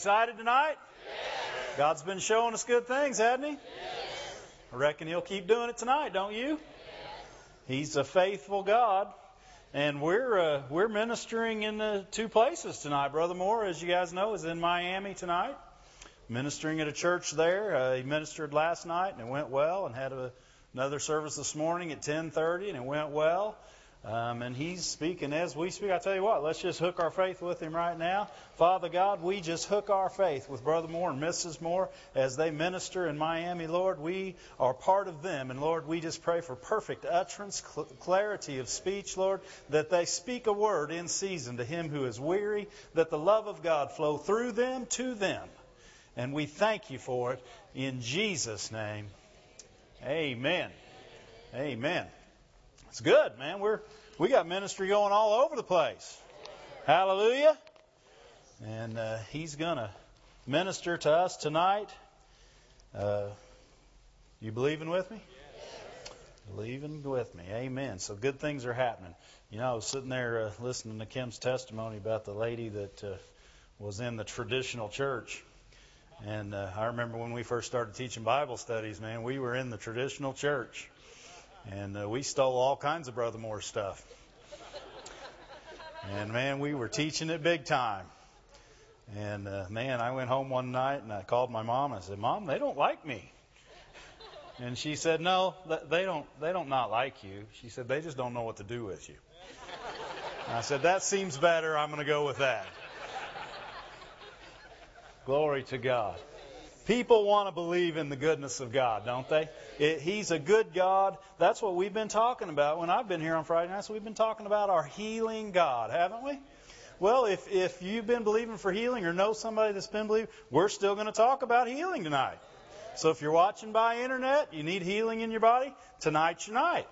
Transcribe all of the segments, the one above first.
Excited tonight? Yes. God's been showing us good things, hasn't He? Yes. I reckon He'll keep doing it tonight, don't you? Yes. He's a faithful God. And we're ministering in the two places tonight. Brother Moore, as you guys know, is in Miami tonight, ministering at a church there. He ministered last night, and it went well, and had another service this morning at 10:30, and it went well. And he's speaking as we speak. I tell you what, let's just hook our faith with him right now. Father God, we just hook our faith with Brother Moore and Mrs. Moore as they minister in Miami. Lord, we are part of them. And Lord, we just pray for perfect utterance, clarity of speech, Lord, that they speak a word in season to him who is weary, that the love of God flow through them to them. And we thank you for it in Jesus' name. Amen. Amen. It's good, man. We got ministry going all over the place. Hallelujah. And he's going to minister to us tonight. You believing with me? Yes. Believing with me. Amen. So good things are happening. You know, I was sitting there listening to Kim's testimony about the lady that was in the traditional church. And I remember when we first started teaching Bible studies, man, we were in the traditional church. And we stole all kinds of Brother Moore's stuff. And, man, we were teaching it big time. And, man, I went home one night and I called my mom. I said, Mom, they don't like me. And she said, no, they don't not like you. She said, they just don't know what to do with you. And I said, that seems better. I'm going to go with that. Glory to God. People want to believe in the goodness of God, don't they? He's a good God. That's what we've been talking about. When I've been here on Friday nights, we've been talking about our healing God, haven't we? Well, if you've been believing for healing or know somebody that's been believing, we're still going to talk about healing tonight. So if you're watching by internet, you need healing in your body, tonight's your night.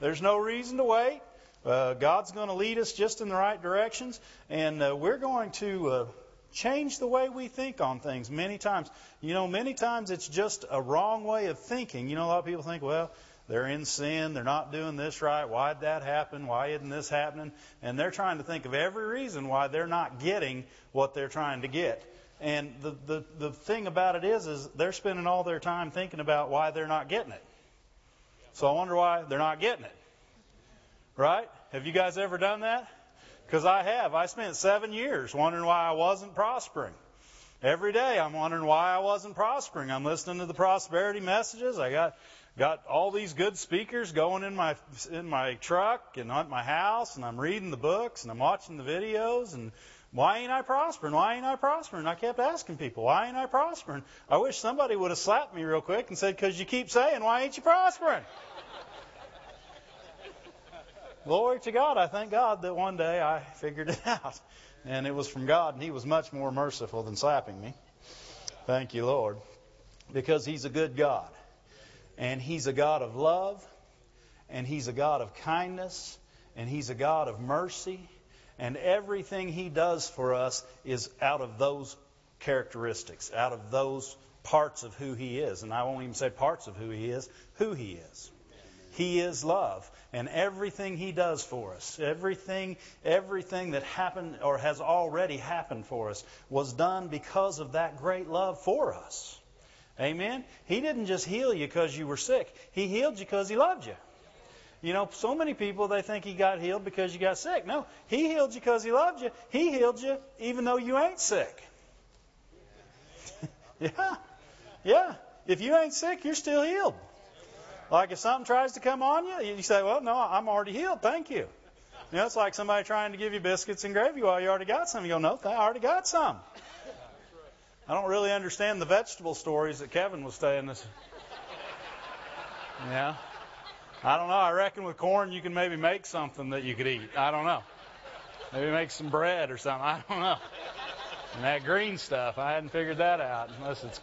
There's no reason to wait. God's going to lead us just in the right directions. And we're going to change the way we think on things many times. You know, many times it's just a wrong way of thinking. You know, a lot of people think, well, they're in sin. They're not doing this right. Why'd that happen? Why isn't this happening? And they're trying to think of every reason why they're not getting what they're trying to get. And the thing about it is they're spending all their time thinking about why they're not getting it. So I wonder why they're not getting it. Right? Have you guys ever done that? Because I have. I spent 7 years wondering why I wasn't prospering. Every day I'm wondering why I wasn't prospering. I'm listening to the prosperity messages. I got all these good speakers going in my truck and at my house, and I'm reading the books and I'm watching the videos, and why ain't I prospering? Why ain't I prospering? I kept asking people, why ain't I prospering? I wish somebody would have slapped me real quick and said, because you keep saying, why ain't you prospering? Glory to God. I thank God that one day I figured it out. And it was from God, and He was much more merciful than slapping me. Thank you, Lord. Because He's a good God. And He's a God of love. And He's a God of kindness. And He's a God of mercy. And everything He does for us is out of those characteristics, out of those parts of who He is. And I won't even say parts of who He is, who He is. He is love, and everything He does for us, everything that happened or has already happened for us was done because of that great love for us. Amen? He didn't just heal you because you were sick. He healed you because He loved you. You know, so many people, they think He got healed because you got sick. No, He healed you because He loved you. He healed you even though you ain't sick. Yeah. If you ain't sick, you're still healed. Like if something tries to come on you, you say, well, no, I'm already healed. Thank you. You know, it's like somebody trying to give you biscuits and gravy while you already got some. You go, no, I already got some. I don't really understand the vegetable stories that Kevin was saying this. Yeah. I don't know. I reckon with corn you can maybe make something that you could eat. I don't know. Maybe make some bread or something. I don't know. And that green stuff, I hadn't figured that out unless it's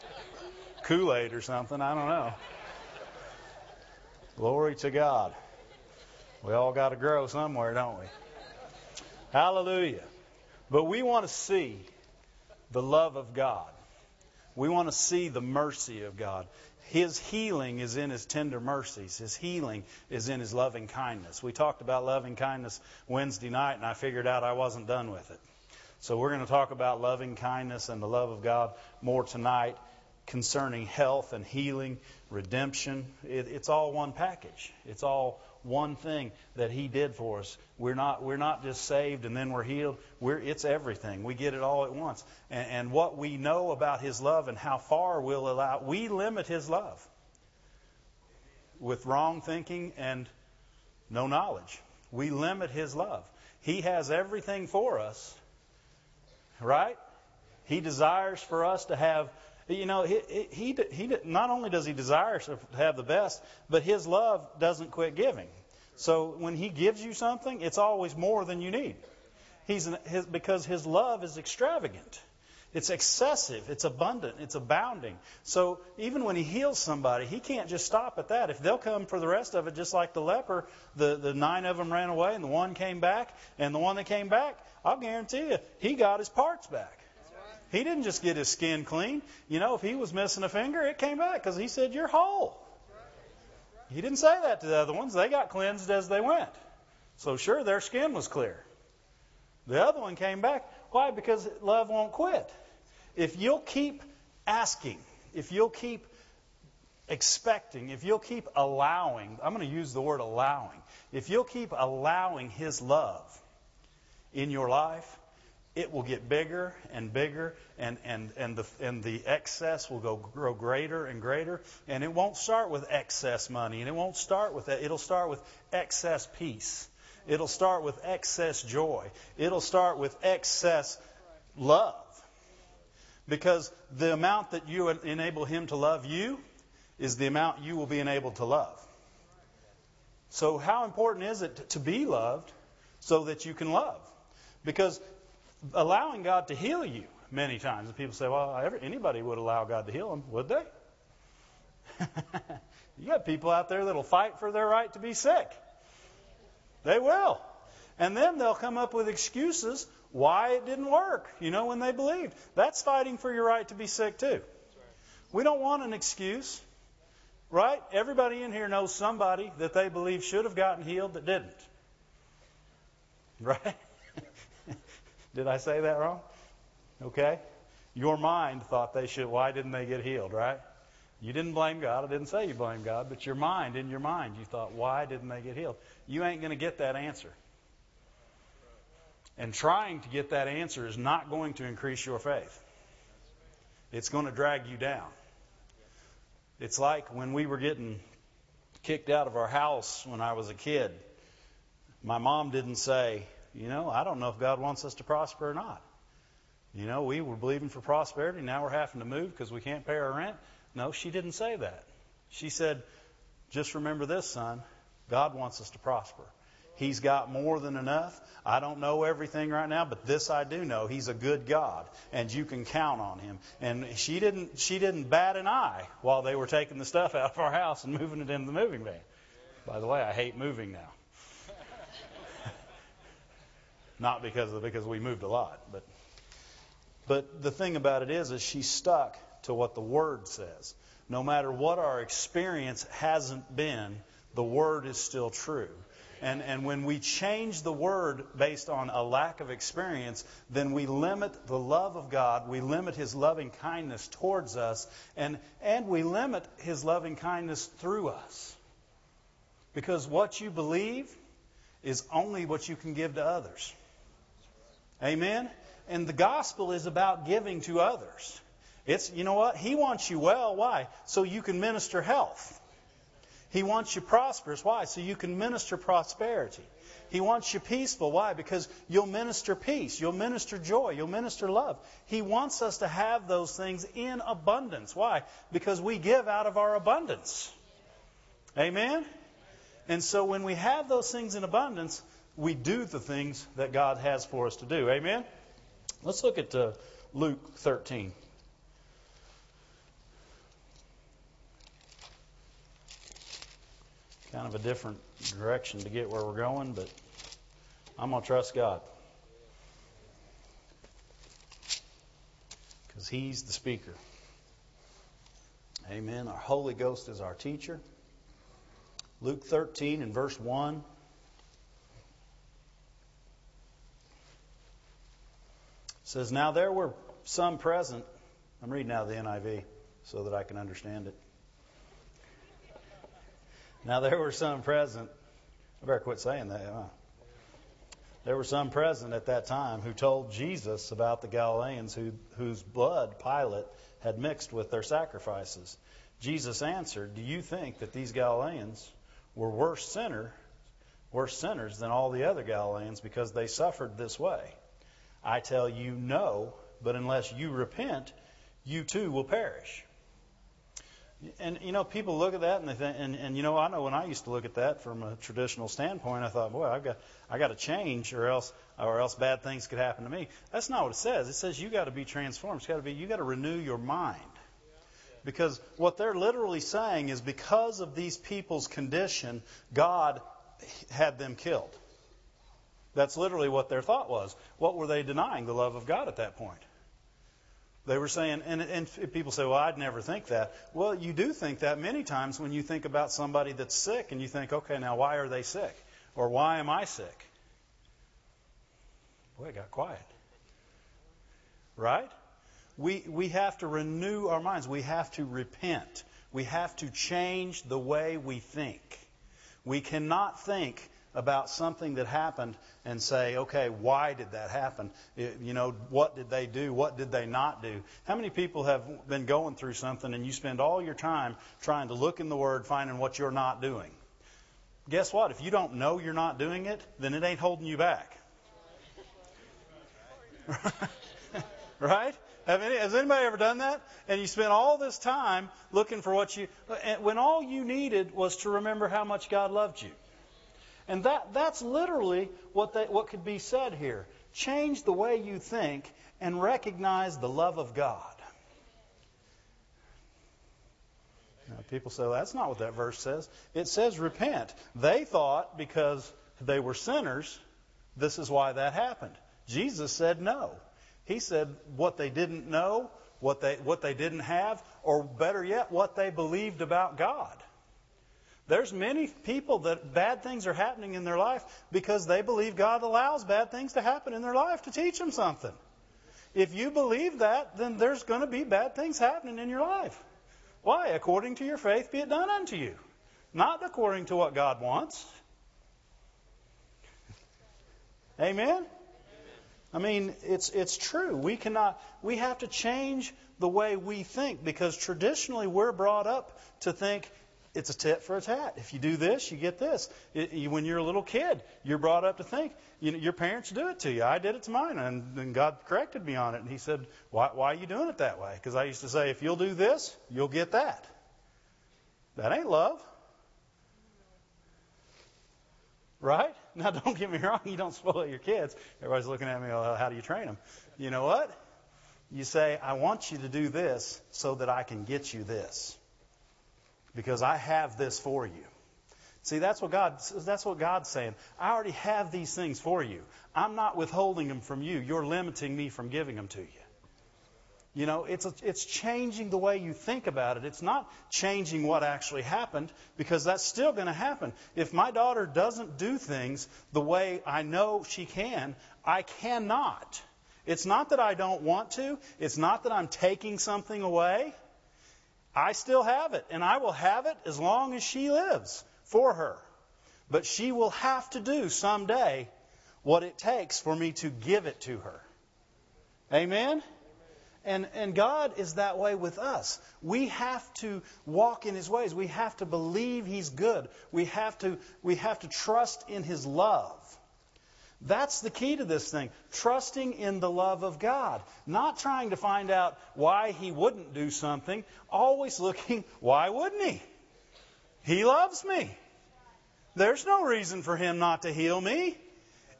Kool-Aid or something. I don't know. Glory to God. We all got to grow somewhere, don't we? Hallelujah. But we want to see the love of God. We want to see the mercy of God. His healing is in His tender mercies. His healing is in His loving kindness. We talked about loving kindness Wednesday night, and I figured out I wasn't done with it. So we're going to talk about loving kindness and the love of God more tonight concerning health and healing, redemption. It's all one package. It's all one thing that He did for us. We're not just saved and then we're healed. It's everything. We get it all at once. And what we know about His love and how far we'll allow, we limit His love with wrong thinking and no knowledge. We limit His love. He has everything for us, right? He desires for us to have, you know, he not only does He desire to have the best, but His love doesn't quit giving. So when He gives you something, it's always more than you need. Because His love is extravagant. It's excessive. It's abundant. It's abounding. So even when He heals somebody, He can't just stop at that. If they'll come for the rest of it, just like the leper, the nine of them ran away and the one came back. And the one that came back, I'll guarantee you, he got his parts back. He didn't just get his skin clean. You know, if he was missing a finger, it came back because He said, "You're whole." He didn't say that to the other ones. They got cleansed as they went. So sure, their skin was clear. The other one came back. Why? Because love won't quit. If you'll keep asking, if you'll keep expecting, if you'll keep allowing, I'm going to use the word allowing. If you'll keep allowing His love in your life, it will get bigger and bigger, and the excess will grow greater and greater. And it won't start with excess money, and it won't start with that. It'll start with excess peace. It'll start with excess joy. It'll start with excess love. Because the amount that you enable Him to love you is the amount you will be enabled to love. So how important is it to be loved so that you can love? Because allowing God to heal you many times, and people say, well, anybody would allow God to heal them, would they? You got people out there that will fight for their right to be sick. They will. And then they'll come up with excuses why it didn't work, you know, when they believed. That's fighting for your right to be sick too. We don't want an excuse, right? Everybody in here knows somebody that they believe should have gotten healed that didn't. Right? Did I say that wrong? Okay. Your mind thought they should. Why didn't they get healed, right? You didn't blame God. I didn't say you blame God, but in your mind, you thought, why didn't they get healed? You ain't going to get that answer. And trying to get that answer is not going to increase your faith. It's going to drag you down. It's like when we were getting kicked out of our house when I was a kid. My mom didn't say, you know, I don't know if God wants us to prosper or not. You know, we were believing for prosperity. Now we're having to move because we can't pay our rent. No, she didn't say that. She said, just remember this, son. God wants us to prosper. He's got more than enough. I don't know everything right now, but this I do know. He's a good God, and you can count on Him. And she didn't bat an eye while they were taking the stuff out of our house and moving it into the moving van. By the way, I hate moving now. Not because we moved a lot, but the thing about it is she stuck to what the Word says. No matter what our experience hasn't been, the Word is still true. And when we change the Word based on a lack of experience, then we limit the love of God, we limit His loving kindness towards us, and we limit His loving kindness through us. Because what you believe is only what you can give to others. Amen? And the gospel is about giving to others. It's, you know what? He wants you well. Why? So you can minister health. He wants you prosperous. Why? So you can minister prosperity. He wants you peaceful. Why? Because you'll minister peace. You'll minister joy. You'll minister love. He wants us to have those things in abundance. Why? Because we give out of our abundance. Amen? And so when we have those things in abundance, we do the things that God has for us to do. Amen? Let's look at Luke 13. Kind of a different direction to get where we're going, but I'm going to trust God. Because He's the speaker. Amen. Our Holy Ghost is our teacher. Luke 13 and verse 1. says, now there were some present. I'm reading out of the NIV so that I can understand it. Now there were some present. I better quit saying that, huh? There were some present at that time who told Jesus about the Galileans whose blood Pilate had mixed with their sacrifices. Jesus answered, do you think that these Galileans were worse sinners than all the other Galileans because they suffered this way? I tell you, no, but unless you repent, you too will perish. And, you know, people look at that and they think, and you know, I know when I used to look at that from a traditional standpoint, I thought, boy, I got to change or else bad things could happen to me. That's not what it says. It says you got to be transformed. You got to renew your mind. Because what they're literally saying is because of these people's condition, God had them killed. That's literally what their thought was. What were they denying? The love of God at that point. They were saying, and people say, well, I'd never think that. Well, you do think that many times when you think about somebody that's sick and you think, okay, now why are they sick? Or why am I sick? Boy, it got quiet. Right? We have to renew our minds. We have to repent. We have to change the way we think. We cannot think about something that happened and say, okay, why did that happen? You know, what did they do? What did they not do? How many people have been going through something and you spend all your time trying to look in the Word, finding what you're not doing? Guess what? If you don't know you're not doing it, then it ain't holding you back. Right? Has anybody ever done that? And you spent all this time looking for what you... when all you needed was to remember how much God loved you. And that's literally what could be said here. Change the way you think and recognize the love of God. Now, people say, well, that's not what that verse says. It says repent. They thought because they were sinners, this is why that happened. Jesus said no. He said what they didn't know, what they didn't have, or better yet, what they believed about God. There's many people that bad things are happening in their life because they believe God allows bad things to happen in their life to teach them something. If you believe that, then there's going to be bad things happening in your life. Why? According to your faith be it done unto you. Not according to what God wants. Amen? I mean, it's true. We have to change the way we think because traditionally we're brought up to think, it's a tit for a tat. If you do this, you get this. When you're a little kid, you're brought up to think, you know, your parents do it to you. I did it to mine, and God corrected me on it. And He said, why are you doing it that way? Because I used to say, if you'll do this, you'll get that. That ain't love. Right? Now, don't get me wrong. You don't spoil your kids. Everybody's looking at me, oh, how do you train them? You know what? You say, I want you to do this so that I can get you this. Because I have this for you. See, that's what God's saying. I already have these things for you. I'm not withholding them from you. You're limiting me from giving them to you. You know, it's changing the way you think about it. It's not changing what actually happened because that's still going to happen. If my daughter doesn't do things the way I know she can, I cannot. It's not that I don't want to. It's not that I'm taking something away. I still have it, and I will have it as long as she lives for her. But she will have to do someday what it takes for me to give it to her. Amen? And God is that way with us. We have to walk in His ways. We have to believe He's good. We have to trust in His love. That's the key to this thing, trusting in the love of God, not trying to find out why He wouldn't do something, always looking, why wouldn't He? He loves me. There's no reason for Him not to heal me.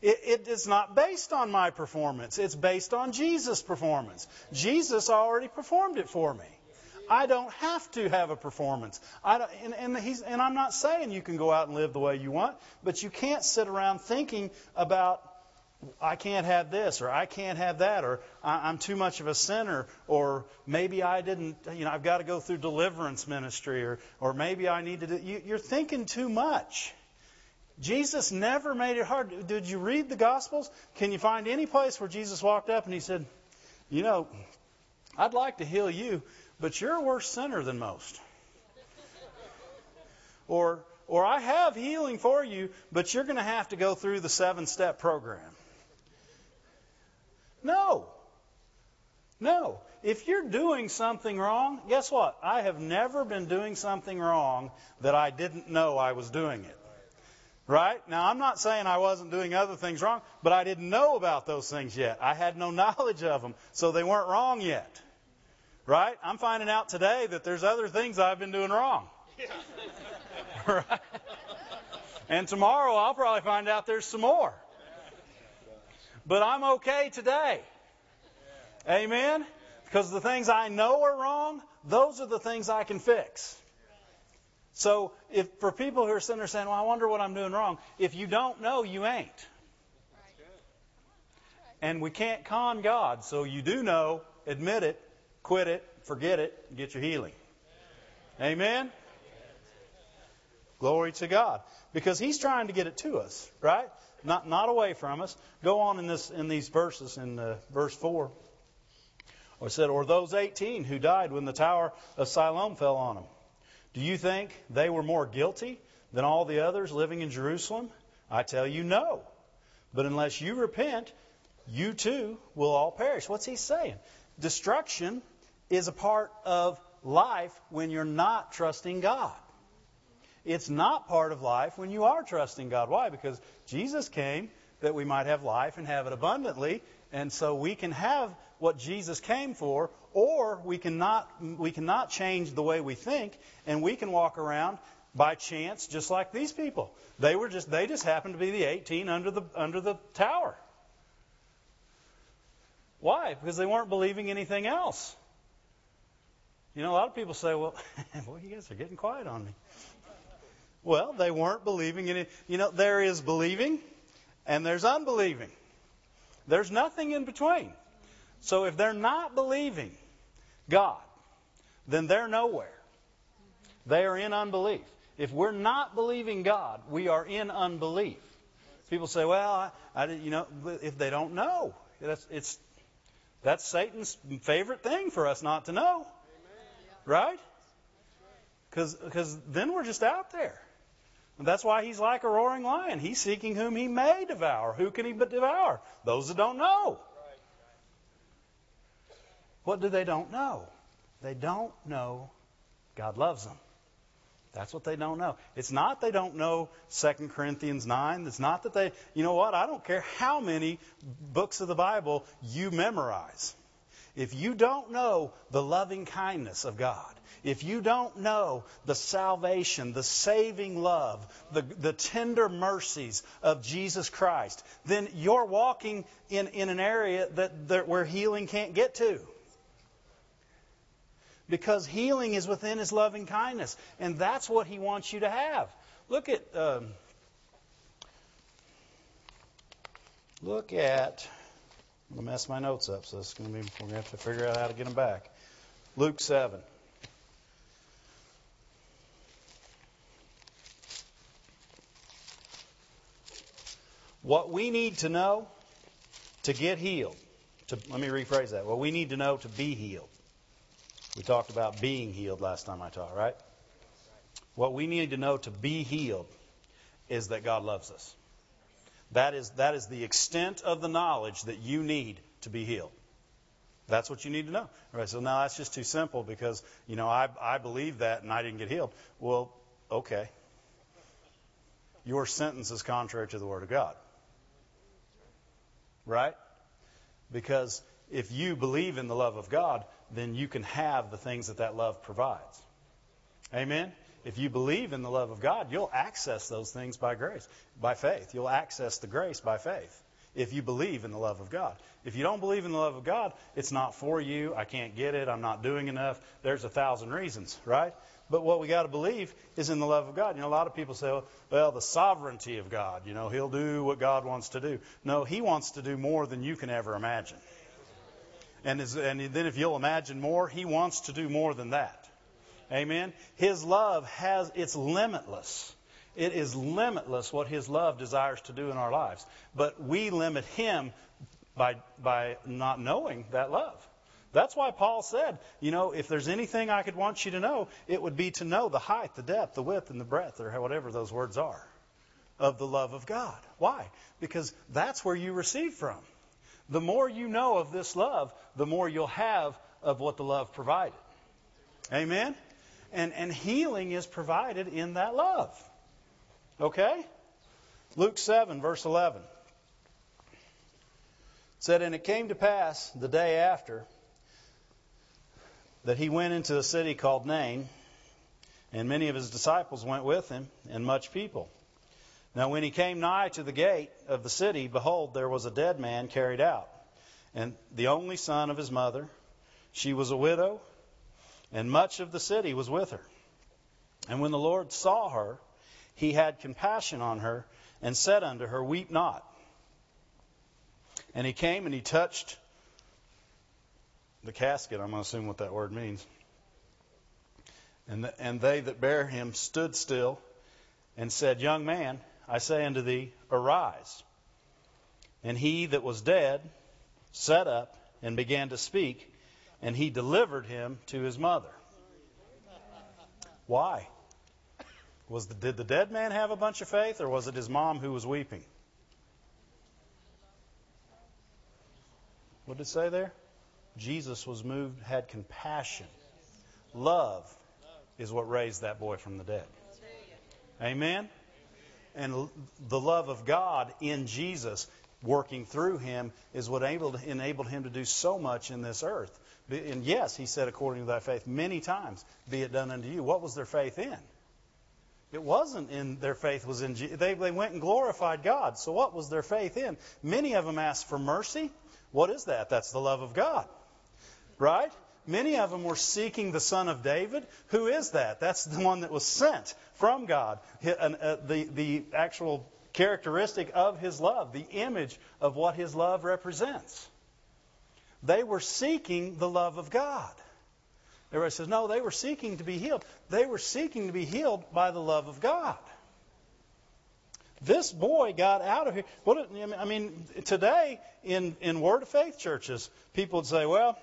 It is not based on my performance. It's based on Jesus' performance. Jesus already performed it for me. I don't have to have a performance. And I'm not saying you can go out and live the way you want, but you can't sit around thinking about, I can't have this, or I can't have that, or I'm too much of a sinner, or maybe I didn't, you know, I've got to go through deliverance ministry, or maybe I need to do... You're thinking too much. Jesus never made it hard. Did you read the Gospels? Can you find any place where Jesus walked up and He said, you know, I'd like to heal you, but you're a worse sinner than most. Or I have healing for you, but you're going to have to go through the 7-step program. No. If you're doing something wrong, guess what? I have never been doing something wrong that I didn't know I was doing it. Right? Now, I'm not saying I wasn't doing other things wrong, but I didn't know about those things yet. I had no knowledge of them, so they weren't wrong yet. Right? I'm finding out today that there's other things I've been doing wrong. Right? And tomorrow I'll probably find out there's some more. But I'm okay today. Amen? Because the things I know are wrong, those are the things I can fix. So if for people who are sinners saying, well, I wonder what I'm doing wrong, if you don't know, you ain't. And we can't con God, so you do know, admit it, quit it, forget it, and get your healing. Amen? Glory to God. Because He's trying to get it to us, right? Not away from us. Go on in these verses, in verse 4. It said, or those 18 who died when the Tower of Siloam fell on them. Do you think they were more guilty than all the others living in Jerusalem? I tell you, no. But unless you repent, you too will all perish. What's he saying? Destruction is a part of life when you're not trusting God. It's not part of life when you are trusting God. Why? Because Jesus came that we might have life and have it abundantly. And so we can have what Jesus came for, or we cannot change the way we think, and we can walk around by chance just like these people. They just happened to be the 18 under the tower. Why? Because they weren't believing anything else. You know, a lot of people say, well, boy, you guys are getting quiet on me. Well, they weren't believing any. You know, there is believing and there's unbelieving. There's nothing in between. So if they're not believing God, then they're nowhere. They are in unbelief. If we're not believing God, we are in unbelief. People say, well, if they don't know, that's Satan's favorite thing for us not to know. Right? Because then we're just out there. And that's why he's like a roaring lion. He's seeking whom he may devour. Who can he but devour? Those that don't know. What do they don't know? They don't know God loves them. That's what they don't know. It's not they don't know 2 Corinthians 9. It's not that they, you know what, I don't care how many books of the Bible you memorize. If you don't know the loving kindness of God, if you don't know the salvation, the saving love, the tender mercies of Jesus Christ, then you're walking in an area that where healing can't get to. Because healing is within His loving kindness. And that's what He wants you to have. Look at. I'm going to mess my notes up, so we're going to have to figure out how to get them back. Luke 7. What we need to know to get healed. Let me rephrase that. What we need to know to be healed. We talked about being healed last time I taught, right? What we need to know to be healed is that God loves us. That is the extent of the knowledge that you need to be healed. That's what you need to know. All right, so now that's just too simple because, I believe that and I didn't get healed. Well, okay. Your sentence is contrary to the Word of God. Right? Because if you believe in the love of God, then you can have the things that love provides. Amen? If you believe in the love of God, you'll access those things by grace, by faith. You'll access the grace by faith if you believe in the love of God. If you don't believe in the love of God, it's not for you. I can't get it. I'm not doing enough. There's 1,000 reasons, right? But what we got to believe is in the love of God. A lot of people say, well, the sovereignty of God. He'll do what God wants to do. No, He wants to do more than you can ever imagine. And then if you'll imagine more, He wants to do more than that. Amen? His love it's limitless. It is limitless what His love desires to do in our lives. But we limit Him by not knowing that love. That's why Paul said, you know, if there's anything I could want you to know, it would be to know the height, the depth, the width, and the breadth, or whatever those words are, of the love of God. Why? Because that's where you receive from. The more you know of this love, the more you'll have of what the love provided. Amen? And healing is provided in that love. Okay? Luke 7, verse 11. It said, and it came to pass the day after that he went into a city called Nain, and many of his disciples went with him, and much people. Now when he came nigh to the gate of the city, behold, there was a dead man carried out, and the only son of his mother. She was a widow, and much of the city was with her. And when the Lord saw her, he had compassion on her, and said unto her, weep not. And he came and he touched the casket. I'm going to assume what that word means. And they that bare him stood still and said, young man, I say unto thee, arise. And he that was dead sat up and began to speak, and he delivered him to his mother. Why? Did the dead man have a bunch of faith, or was it his mom who was weeping? What did it say there? Jesus was moved, had compassion. Love is what raised that boy from the dead. Amen? And the love of God in Jesus working through him is what enabled him to do so much in this earth. And yes, he said, according to thy faith, many times, be it done unto you. What was their faith in? It wasn't in their faith was in Jesus. They went and glorified God. So what was their faith in? Many of them asked for mercy. What is that? That's the love of God. Right? Many of them were seeking the Son of David. Who is that? That's the one that was sent from God. The actual characteristic of his love, the image of what his love represents. They were seeking the love of God. Everybody says, no, they were seeking to be healed. They were seeking to be healed by the love of God. This boy got out of here. Today in Word of Faith churches, people would say, well,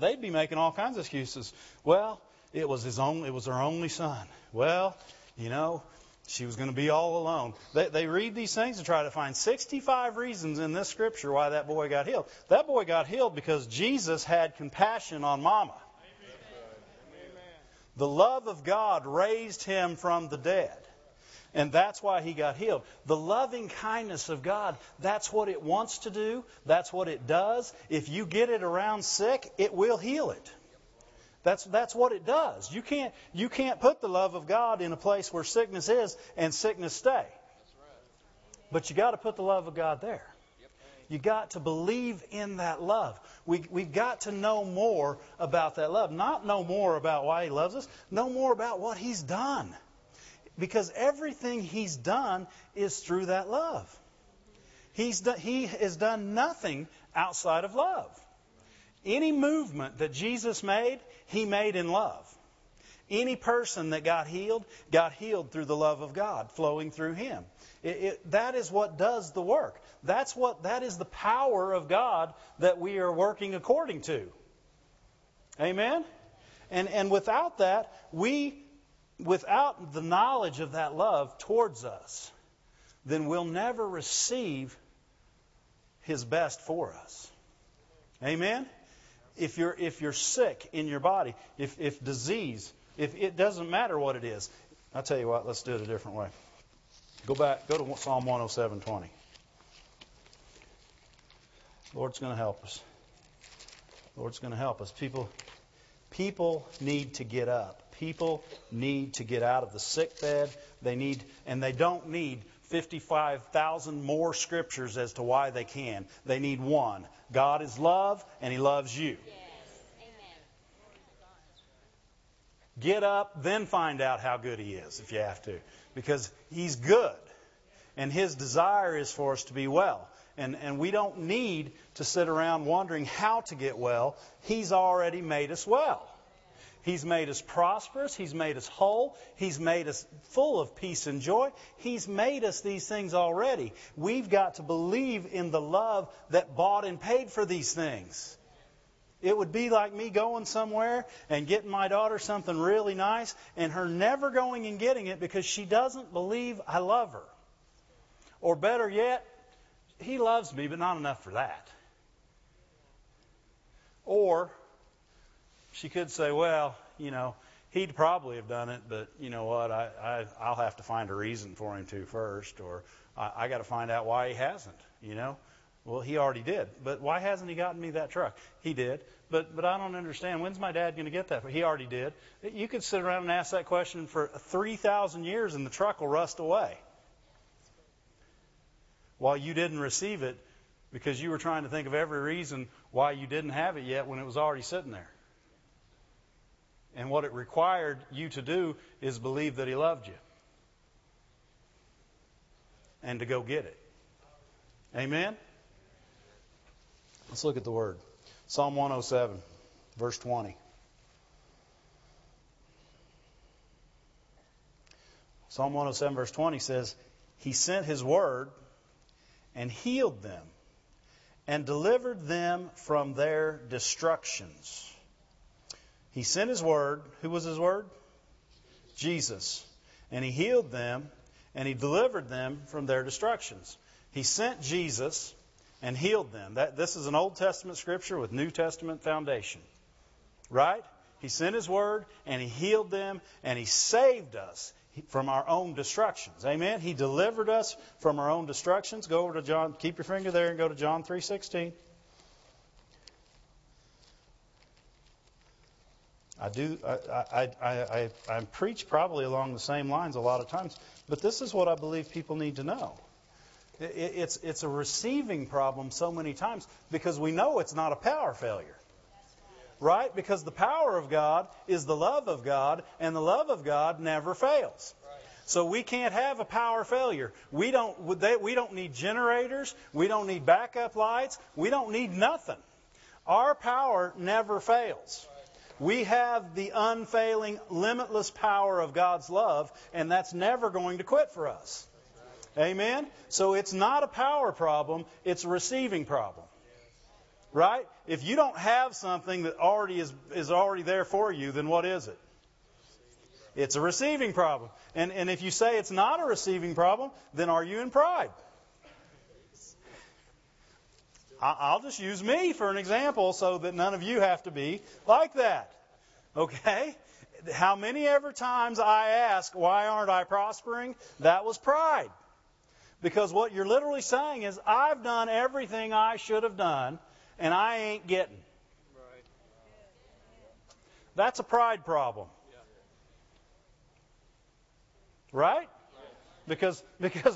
they'd be making all kinds of excuses. Well, it was her only son. Well, you know, she was going to be all alone. They read these things and try to find 65 reasons in this scripture why that boy got healed. That boy got healed because Jesus had compassion on Mama. Amen. The love of God raised him from the dead. And that's why he got healed. The loving kindness of God, that's what it wants to do. That's what it does. If you get it around sick, it will heal it. That's what it does. You can't put the love of God in a place where sickness is and sickness stay. But you got to put the love of God there. You got to believe in that love. We've got to know more about that love. Not know more about why he loves us. Know more about what he's done. Because everything he's done is through that love. He has done nothing outside of love. Any movement that Jesus made, he made in love. Any person that got healed through the love of God flowing through him. That is what does the work. That is the power of God that we are working according to. Amen? And without that, without the knowledge of that love towards us, then we'll never receive his best for us. Amen? If you're sick in your body, if disease, if it doesn't matter what it is. I'll tell you what, let's do it a different way. Go to Psalm 107:20. Lord's going to help us. Lord's going to help us. People need to get up. People need to get out of the sick bed. They don't need 55,000 more scriptures as to why they can. They need one. God is love, and he loves you. Yes. Amen. Get up, then find out how good he is, if you have to. Because he's good, and his desire is for us to be well. And we don't need to sit around wondering how to get well. He's already made us well. He's made us prosperous. He's made us whole. He's made us full of peace and joy. He's made us these things already. We've got to believe in the love that bought and paid for these things. It would be like me going somewhere and getting my daughter something really nice and her never going and getting it because she doesn't believe I love her. Or better yet, he loves me, but not enough for that. Or she could say, well, you know, he'd probably have done it, but you know what, I'll have to find a reason for him to first, or I got to find out why he hasn't, you know. Well, he already did, but why hasn't he gotten me that truck? He did, but I don't understand. When's my dad going to get that? He already did. You could sit around and ask that question for 3,000 years and the truck will rust away. While you didn't receive it because you were trying to think of every reason why you didn't have it yet when it was already sitting there. And what it required you to do is believe that he loved you and to go get it. Amen? Let's look at the Word. Psalm 107, verse 20. Psalm 107, verse 20 says, He sent His Word and healed them and delivered them from their destructions. He sent His Word. Who was His Word? Jesus. And He healed them and He delivered them from their destructions. He sent Jesus and healed them. This is an Old Testament scripture with New Testament foundation. Right? He sent His Word and He healed them and He saved us from our own destructions. Amen? He delivered us from our own destructions. Go over to John. Keep your finger there and go to John 3:16. I preach probably along the same lines a lot of times, but this is what I believe people need to know. It's a receiving problem so many times because we know it's not a power failure. Right? Because the power of God is the love of God, and the love of God never fails. So we can't have a power failure. We don't need generators. We don't need backup lights. We don't need nothing. Our power never fails. We have the unfailing, limitless power of God's love, and that's never going to quit for us. Amen? So it's not a power problem, it's a receiving problem. Right? If you don't have something that already is already there for you, then what is it? It's a receiving problem. And if you say it's not a receiving problem, then are you in pride? I'll just use me for an example so that none of you have to be like that. Okay? How many ever times I ask, why aren't I prospering? That was pride. Because what you're literally saying is, I've done everything I should have done, and I ain't getting. That's a pride problem. Right? Because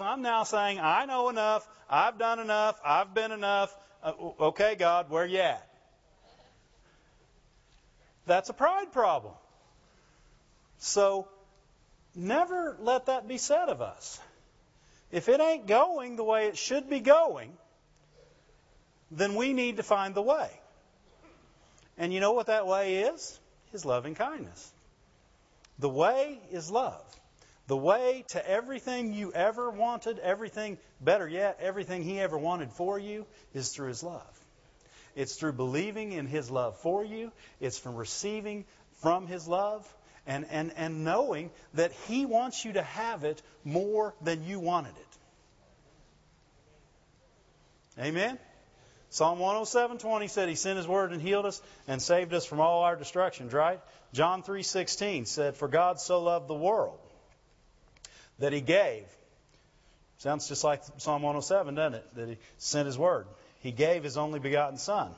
I'm now saying, I know enough, I've done enough, I've been enough. Okay, God, where you at? That's a pride problem. So never let that be said of us. If it ain't going the way it should be going, then we need to find the way. And you know what that way is? His loving kindness. The way is love. The way to everything you ever wanted, everything, better yet, everything He ever wanted for you is through His love. It's through believing in His love for you. It's from receiving from His love and knowing that He wants you to have it more than you wanted it. Amen? Psalm 107:20 said He sent His Word and healed us and saved us from all our destructions, right? John 3:16 said, For God so loved the world that He gave. Sounds just like Psalm 107, doesn't it? That He sent His Word. He gave His only begotten Son,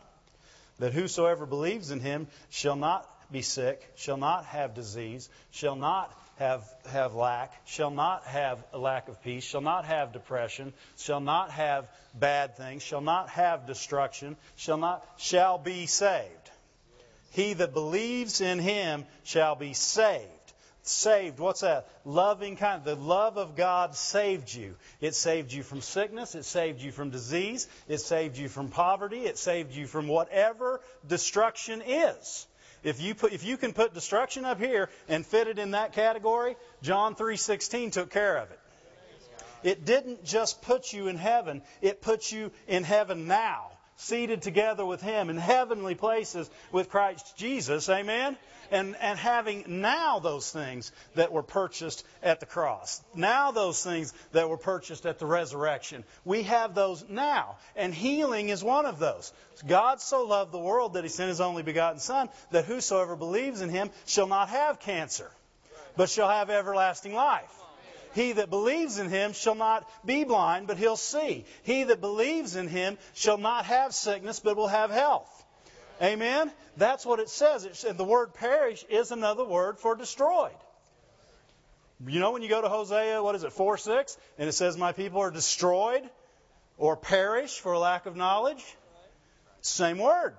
that whosoever believes in Him shall not be sick, shall not have disease, shall not have lack, shall not have a lack of peace, shall not have depression, shall not have bad things, shall not have destruction, shall be saved. He that believes in Him shall be saved. Saved, what's that? Loving kind. The love of God saved you. It saved you from sickness. It saved you from disease. It saved you from poverty. It saved you from whatever destruction is. If you can put destruction up here and fit it in that category, John 3:16 took care of it. It didn't just put you in heaven. It puts you in heaven now, seated together with Him in heavenly places with Christ Jesus. Amen? And having now those things that were purchased at the cross. Now those things that were purchased at the resurrection. We have those now. And healing is one of those. God so loved the world that He sent His only begotten Son, that whosoever believes in Him shall not have cancer, but shall have everlasting life. He that believes in Him shall not be blind, but he'll see. He that believes in Him shall not have sickness, but will have health. Amen? That's what it says. The word perish is another word for destroyed. You know when you go to Hosea, 4:6? And it says, my people are destroyed or perish for lack of knowledge. Same word.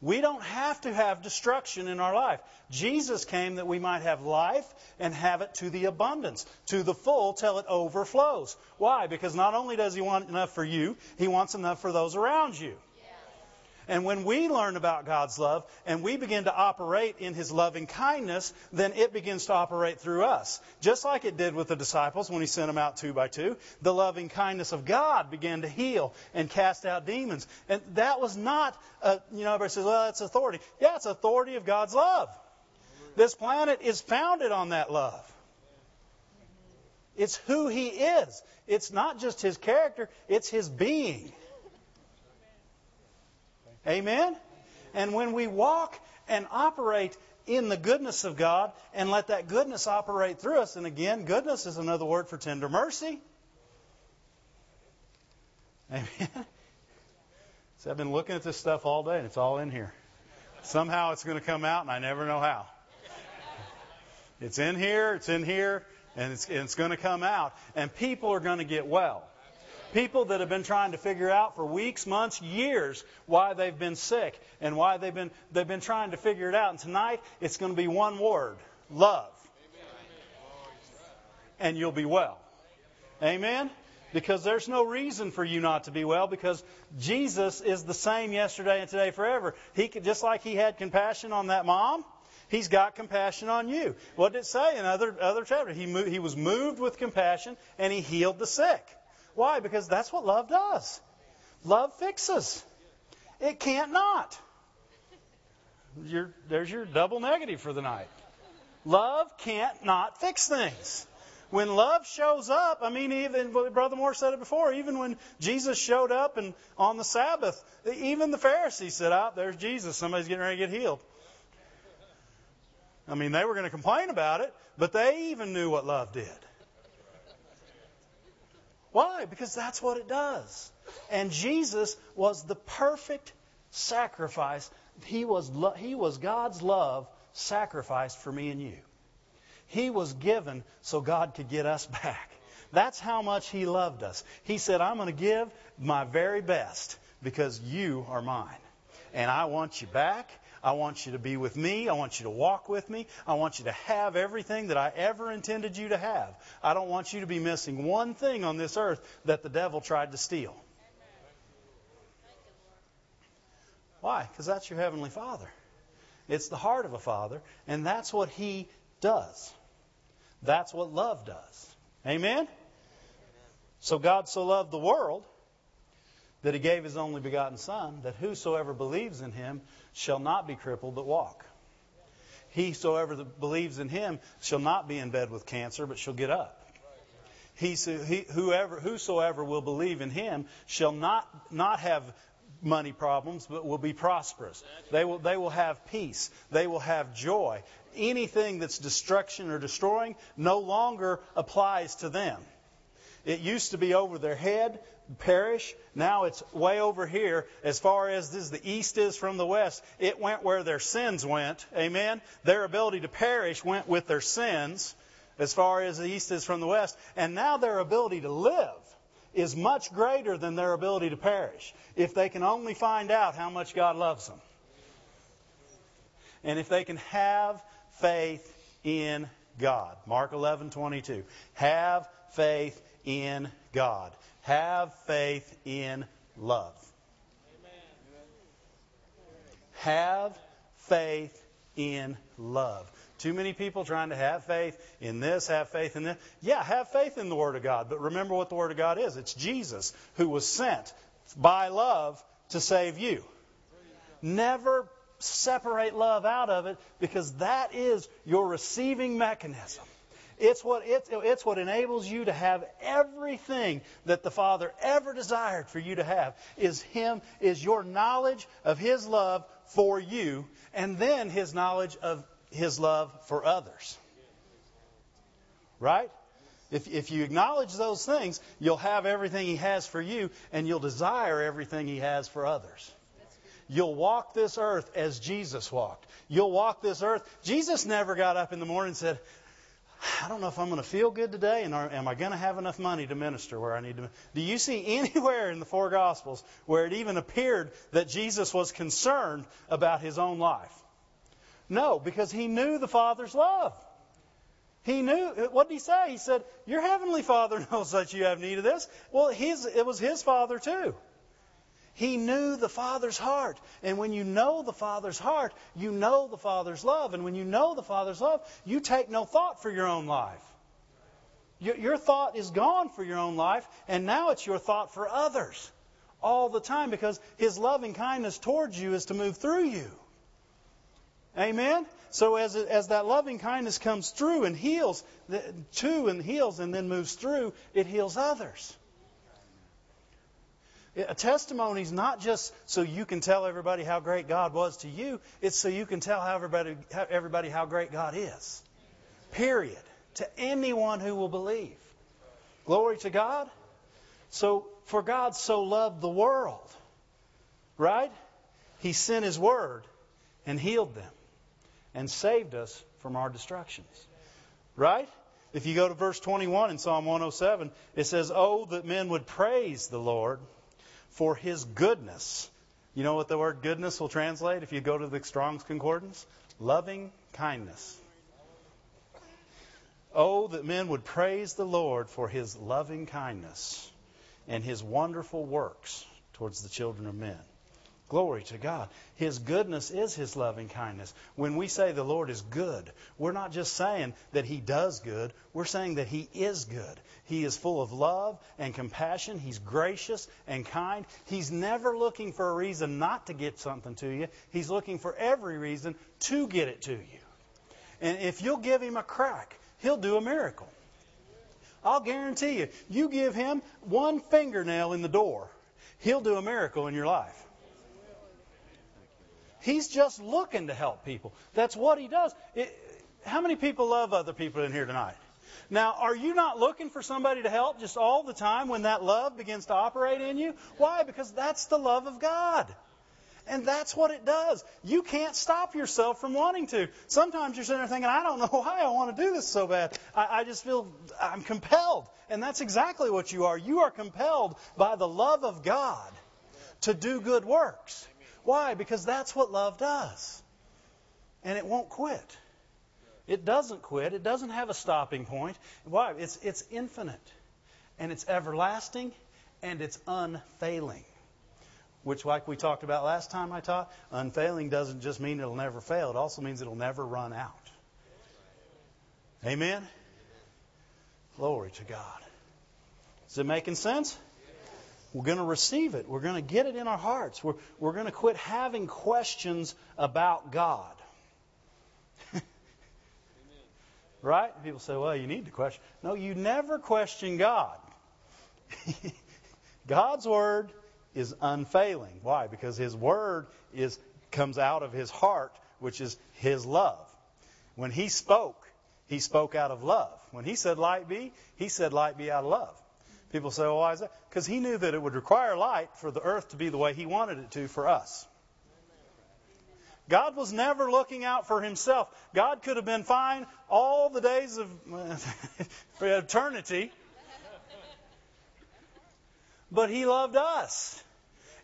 We don't have to have destruction in our life. Jesus came that we might have life and have it to the abundance, to the full, till it overflows. Why? Because not only does He want enough for you, He wants enough for those around you. And when we learn about God's love and we begin to operate in His loving kindness, then it begins to operate through us. Just like it did with the disciples when He sent them out 2 by 2, the loving kindness of God began to heal and cast out demons. And that was not, everybody says, well, that's authority. Yeah, it's authority of God's love. This planet is founded on that love. It's who He is. It's not just His character, it's His being. Amen? And when we walk and operate in the goodness of God and let that goodness operate through us, and again, goodness is another word for tender mercy. Amen? So I've been looking at this stuff all day, and it's all in here. Somehow it's going to come out, and I never know how. It's in here, and it's going to come out. And people are going to get well. People that have been trying to figure out for weeks, months, years why they've been sick and why they've been trying to figure it out. And tonight it's going to be one word, love. And you'll be well. Amen? Because there's no reason for you not to be well, because Jesus is the same yesterday and today forever. He could, just like He had compassion on that mom, He's got compassion on you. What did it say in other chapter? He was moved with compassion and He healed the sick. Why? Because that's what love does. Love fixes. It can't not. There's your double negative for the night. Love can't not fix things. When love shows up, even Brother Moore said it before, even when Jesus showed up and on the Sabbath, even the Pharisees said, oh, there's Jesus, somebody's getting ready to get healed. They were going to complain about it, but they even knew what love did. Why? Because that's what it does. And Jesus was the perfect sacrifice. He was God's love sacrificed for me and you. He was given so God could get us back. That's how much He loved us. He said, I'm going to give my very best because you are mine. And I want you back. I want you to be with me. I want you to walk with me. I want you to have everything that I ever intended you to have. I don't want you to be missing one thing on this earth that the devil tried to steal. Why? Because that's your Heavenly Father. It's the heart of a father, and that's what He does. That's what love does. Amen? So God so loved the world that He gave His only begotten Son, that whosoever believes in Him shall not be crippled but walk. Whosoever that believes in Him shall not be in bed with cancer, but shall get up. Whosoever will believe in Him shall not have money problems, but will be prosperous. They will have peace. They will have joy. Anything that's destruction or destroying no longer applies to them. It used to be over their head, perish. Now it's way over here. As far as this, the east is from the west, it went where their sins went. Amen? Their ability to perish went with their sins as far as the east is from the west. And now their ability to live is much greater than their ability to perish if they can only find out how much God loves them. And if they can have faith in God. Mark 11:22. Have faith in God. Have faith in love. Amen. have faith in love. Too many people trying to have faith in this, have faith in that. Yeah, have faith in the Word of God, but remember what the Word of God is. It's Jesus who was sent by love to save you. Never separate love out of it, because that is your receiving mechanism. It's what enables you to have everything that the Father ever desired for you to have, is Him, is your knowledge of His love for you, and then His knowledge of His love for others. Right? If you acknowledge those things, you'll have everything He has for you, and you'll desire everything He has for others. You'll walk this earth as Jesus walked. You'll walk this earth. Jesus never got up in the morning and said, I don't know if I'm going to feel good today, and am I going to have enough money to minister where I need to? Do you see anywhere in the four Gospels where it even appeared that Jesus was concerned about His own life? No, because He knew the Father's love. He knew, what did He say? He said, your heavenly Father knows that you have need of this. Well, it was His Father too. He knew the Father's heart. And when you know the Father's heart, you know the Father's love. And when you know the Father's love, you take no thought for your own life. Your thought is gone for your own life, and now it's your thought for others all the time, because His loving kindness towards you is to move through you. Amen? So as that loving kindness comes through and heals, and then moves through, it heals others. A testimony is not just so you can tell everybody how great God was to you. It's so you can tell everybody how great God is. Period. To anyone who will believe. Glory to God. So, for God so loved the world. Right? He sent His Word and healed them and saved us from our destructions. Right? If you go to verse 21 in Psalm 107, it says, Oh, that men would praise the Lord for His goodness. You know what the word goodness will translate if you go to the Strong's Concordance? Loving kindness. Oh, that men would praise the Lord for His loving kindness and His wonderful works towards the children of men. Glory to God. His goodness is His loving kindness. When we say the Lord is good, we're not just saying that He does good. We're saying that He is good. He is full of love and compassion. He's gracious and kind. He's never looking for a reason not to get something to you. He's looking for every reason to get it to you. And if you'll give Him a crack, He'll do a miracle. I'll guarantee you, you give Him one fingernail in the door, He'll do a miracle in your life. He's just looking to help people. That's what He does. How many people love other people in here tonight? Now, are you not looking for somebody to help just all the time when that love begins to operate in you? Why? Because that's the love of God. And that's what it does. You can't stop yourself from wanting to. Sometimes you're sitting there thinking, I don't know why I want to do this so bad. I just feel I'm compelled. And that's exactly what you are. You are compelled by the love of God to do good works. Why? Because that's what love does. And it won't quit. It doesn't quit. It doesn't have a stopping point. Why? It's infinite. And it's everlasting. And it's unfailing. Which, like we talked about last time I taught, unfailing doesn't just mean it'll never fail. It also means it'll never run out. Amen? Glory to God. Is it making sense? We're going to receive it. We're going to get it in our hearts. We're going to quit having questions about God. Right? People say, well, you need to question. No, you never question God. God's Word is unfailing. Why? Because His Word comes out of His heart, which is His love. When He spoke out of love. When He said light be, He said light be out of love. People say, well, why is that? Because He knew that it would require light for the earth to be the way He wanted it to for us. God was never looking out for Himself. God could have been fine all the days of eternity. But He loved us.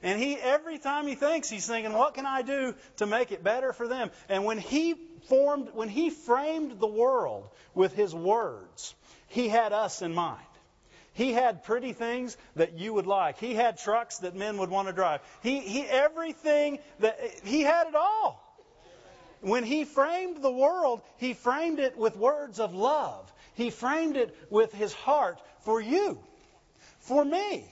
And He, every time He thinks, He's thinking, what can I do to make it better for them? And when He framed the world with His words, He had us in mind. He had pretty things that you would like. He had trucks that men would want to drive. Everything that he had it all. When he framed the world, he framed it with words of love. He framed it with his heart for you, for me.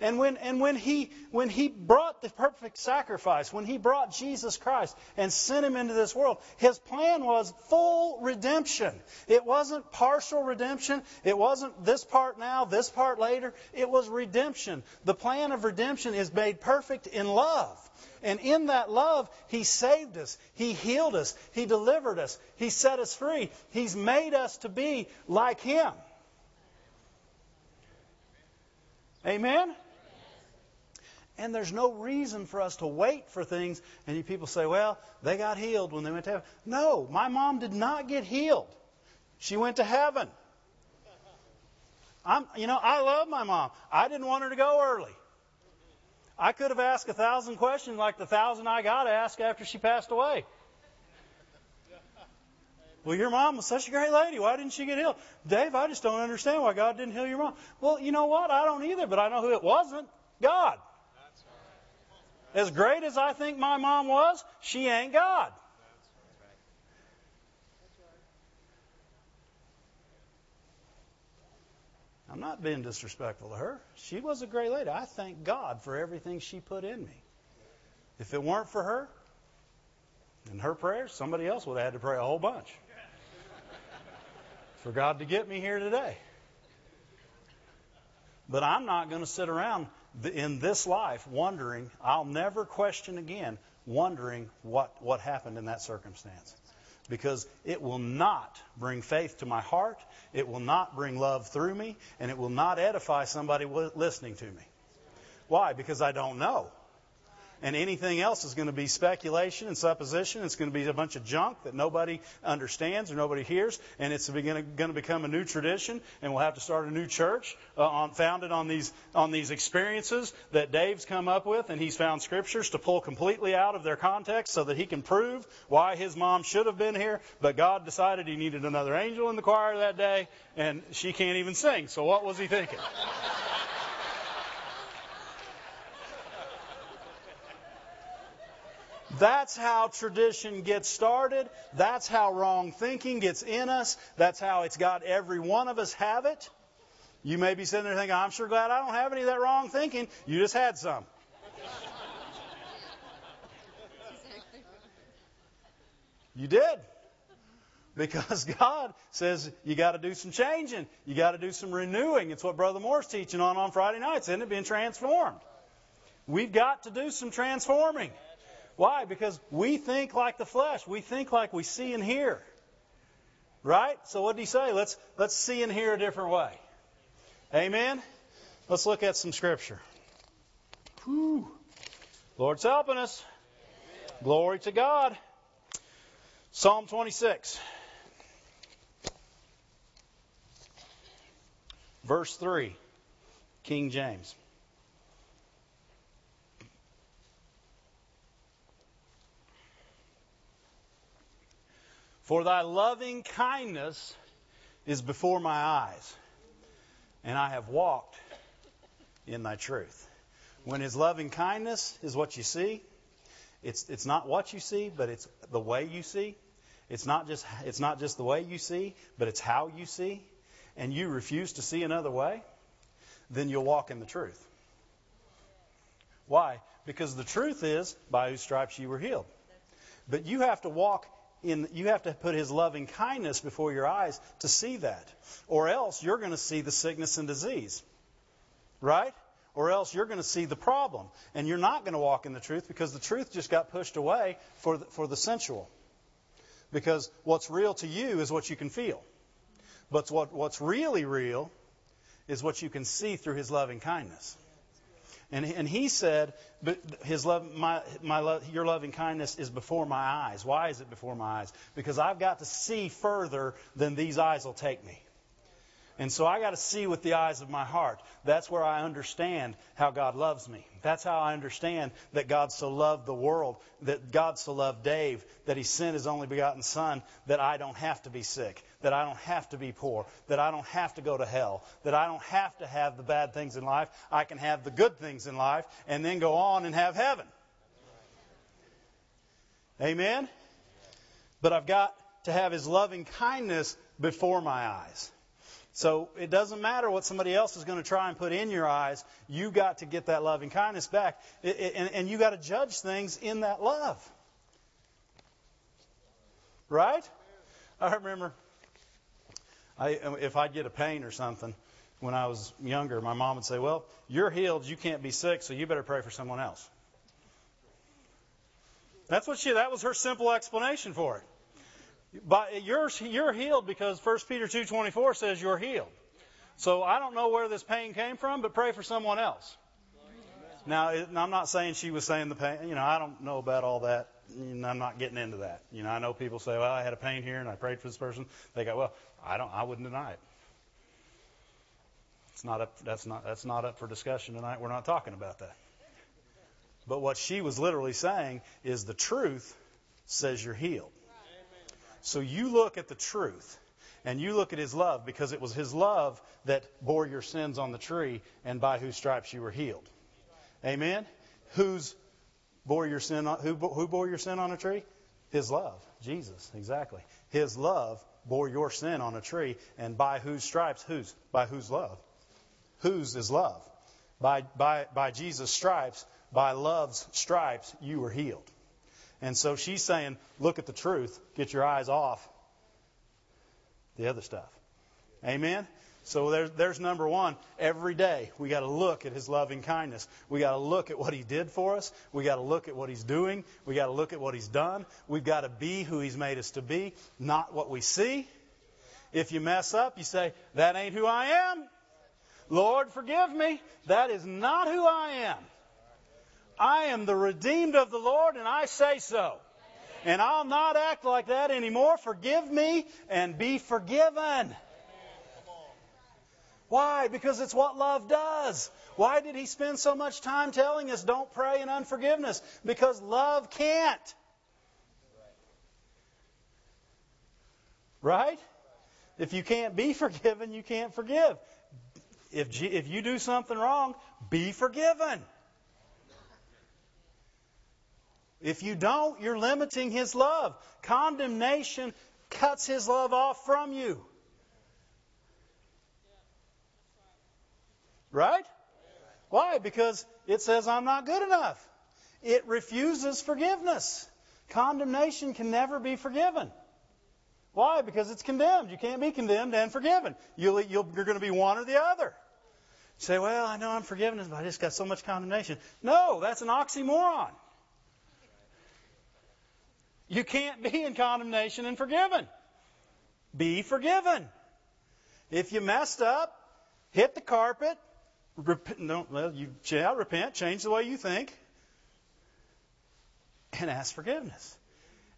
And when he brought the perfect sacrifice, when he brought Jesus Christ and sent him into this world, his plan was full redemption. It wasn't partial redemption. It wasn't this part now, this part later. It was redemption. The plan of redemption is made perfect in love. And in that love, he saved us. He healed us. He delivered us. He set us free. He's made us to be like him. Amen? And there's no reason for us to wait for things. And you people say, well, they got healed when they went to heaven. No, my mom did not get healed. She went to heaven. I love my mom. I didn't want her to go early. I could have asked 1,000 questions like the 1,000 I got asked after she passed away. Well, your mom was such a great lady. Why didn't she get healed? Dave, I just don't understand why God didn't heal your mom. Well, you know what? I don't either, but I know who it wasn't. God. As great as I think my mom was, she ain't God. I'm not being disrespectful to her. She was a great lady. I thank God for everything she put in me. If it weren't for her and her prayers, somebody else would have had to pray a whole bunch for God to get me here today. But I'm not going to sit around in this life wondering, I'll never question again, wondering what happened in that circumstance. Because it will not bring faith to my heart, it will not bring love through me, and it will not edify somebody listening to me. Why? Because I don't know. And anything else is going to be speculation and supposition. It's going to be a bunch of junk that nobody understands or nobody hears. And it's going to become a new tradition. And we'll have to start a new church founded on these experiences that Dave's come up with. And he's found scriptures to pull completely out of their context so that he can prove why his mom should have been here. But God decided he needed another angel in the choir that day. And she can't even sing. So what was he thinking? That's how tradition gets started. That's how wrong thinking gets in us. That's how it's got every one of us have it. You may be sitting there thinking, I'm sure glad I don't have any of that wrong thinking. You just had some. You did. Because God says you got to do some changing. You got to do some renewing. It's what Brother Moore's teaching on Friday nights, isn't it? Being transformed. We've got to do some transforming. Why? Because we think like the flesh. We think like we see and hear. Right? So what did he say? Let's see and hear a different way. Amen? Let's look at some scripture. Whew. Lord's helping us. Amen. Glory to God. Psalm 26. Verse 3. King James. For thy loving kindness is before my eyes, and I have walked in thy truth. When his loving kindness is what you see, it's not what you see, but it's the way you see. It's not just the way you see, but it's how you see, and you refuse to see another way, then you'll walk in the truth. Why? Because the truth is, by whose stripes you were healed. But you have to walk you have to put his loving kindness before your eyes to see that. Or else you're going to see the sickness and disease. Right? Or else you're going to see the problem. And you're not going to walk in the truth because the truth just got pushed away for the sensual. Because what's real to you is what you can feel. But what's really real is what you can see through his loving kindness. And he said, but his love, your loving kindness is before my eyes. Why is it before my eyes? Because I've got to see further than these eyes will take me. And so I got to see with the eyes of my heart. That's where I understand how God loves me. That's how I understand that God so loved the world, that God so loved Dave, that he sent his only begotten son, that I don't have to be sick, that I don't have to be poor, that I don't have to go to hell, that I don't have to have the bad things in life. I can have the good things in life and then go on and have heaven. Amen? But I've got to have his loving kindness before my eyes. So it doesn't matter what somebody else is going to try and put in your eyes. You got to get that loving kindness back. And you got to judge things in that love. Right? I remember if I'd get a pain or something when I was younger, my mom would say, well, you're healed, you can't be sick, so you better pray for someone else. That was her simple explanation for it. But you're healed because 1 Peter 2:24 says you're healed. So I don't know where this pain came from, but pray for someone else. Now, I'm not saying she was saying the pain. You know, I don't know about all that. I'm not getting into that. You know, I know people say, well, I had a pain here and I prayed for this person. They go, well, I wouldn't deny it. That's not up for discussion tonight. We're not talking about that. But what she was literally saying is the truth says you're healed. So you look at the truth, and you look at his love, because it was his love that bore your sins on the tree, and by whose stripes you were healed. Amen? Who bore your sin on a tree? His love. Jesus, exactly. His love bore your sin on a tree, and by whose stripes? Whose? By whose love? Whose is love? By Jesus' stripes, by love's stripes, you were healed. And so she's saying, look at the truth. Get your eyes off the other stuff. Amen? So there's number one. Every day we got to look at his loving kindness. We got to look at what he did for us. We got to look at what he's doing. We got to look at what he's done. We've got to be who he's made us to be, not what we see. If you mess up, you say, that ain't who I am. Lord, forgive me. That is not who I am. I am the redeemed of the Lord, and I say so. And I'll not act like that anymore. Forgive me and be forgiven. Why? Because it's what love does. Why did he spend so much time telling us don't pray in unforgiveness? Because love can't. Right? If you can't be forgiven, you can't forgive. If you do something wrong, be forgiven. If you don't, you're limiting his love. Condemnation cuts his love off from you. Right? Why? Because it says, I'm not good enough. It refuses forgiveness. Condemnation can never be forgiven. Why? Because it's condemned. You can't be condemned and forgiven. You're going to be one or the other. You say, well, I know I'm forgiven, but I just got so much condemnation. No, that's an oxymoron. You can't be in condemnation and forgiven. Be forgiven. If you messed up, hit the carpet, you shall repent, change the way you think, and ask forgiveness.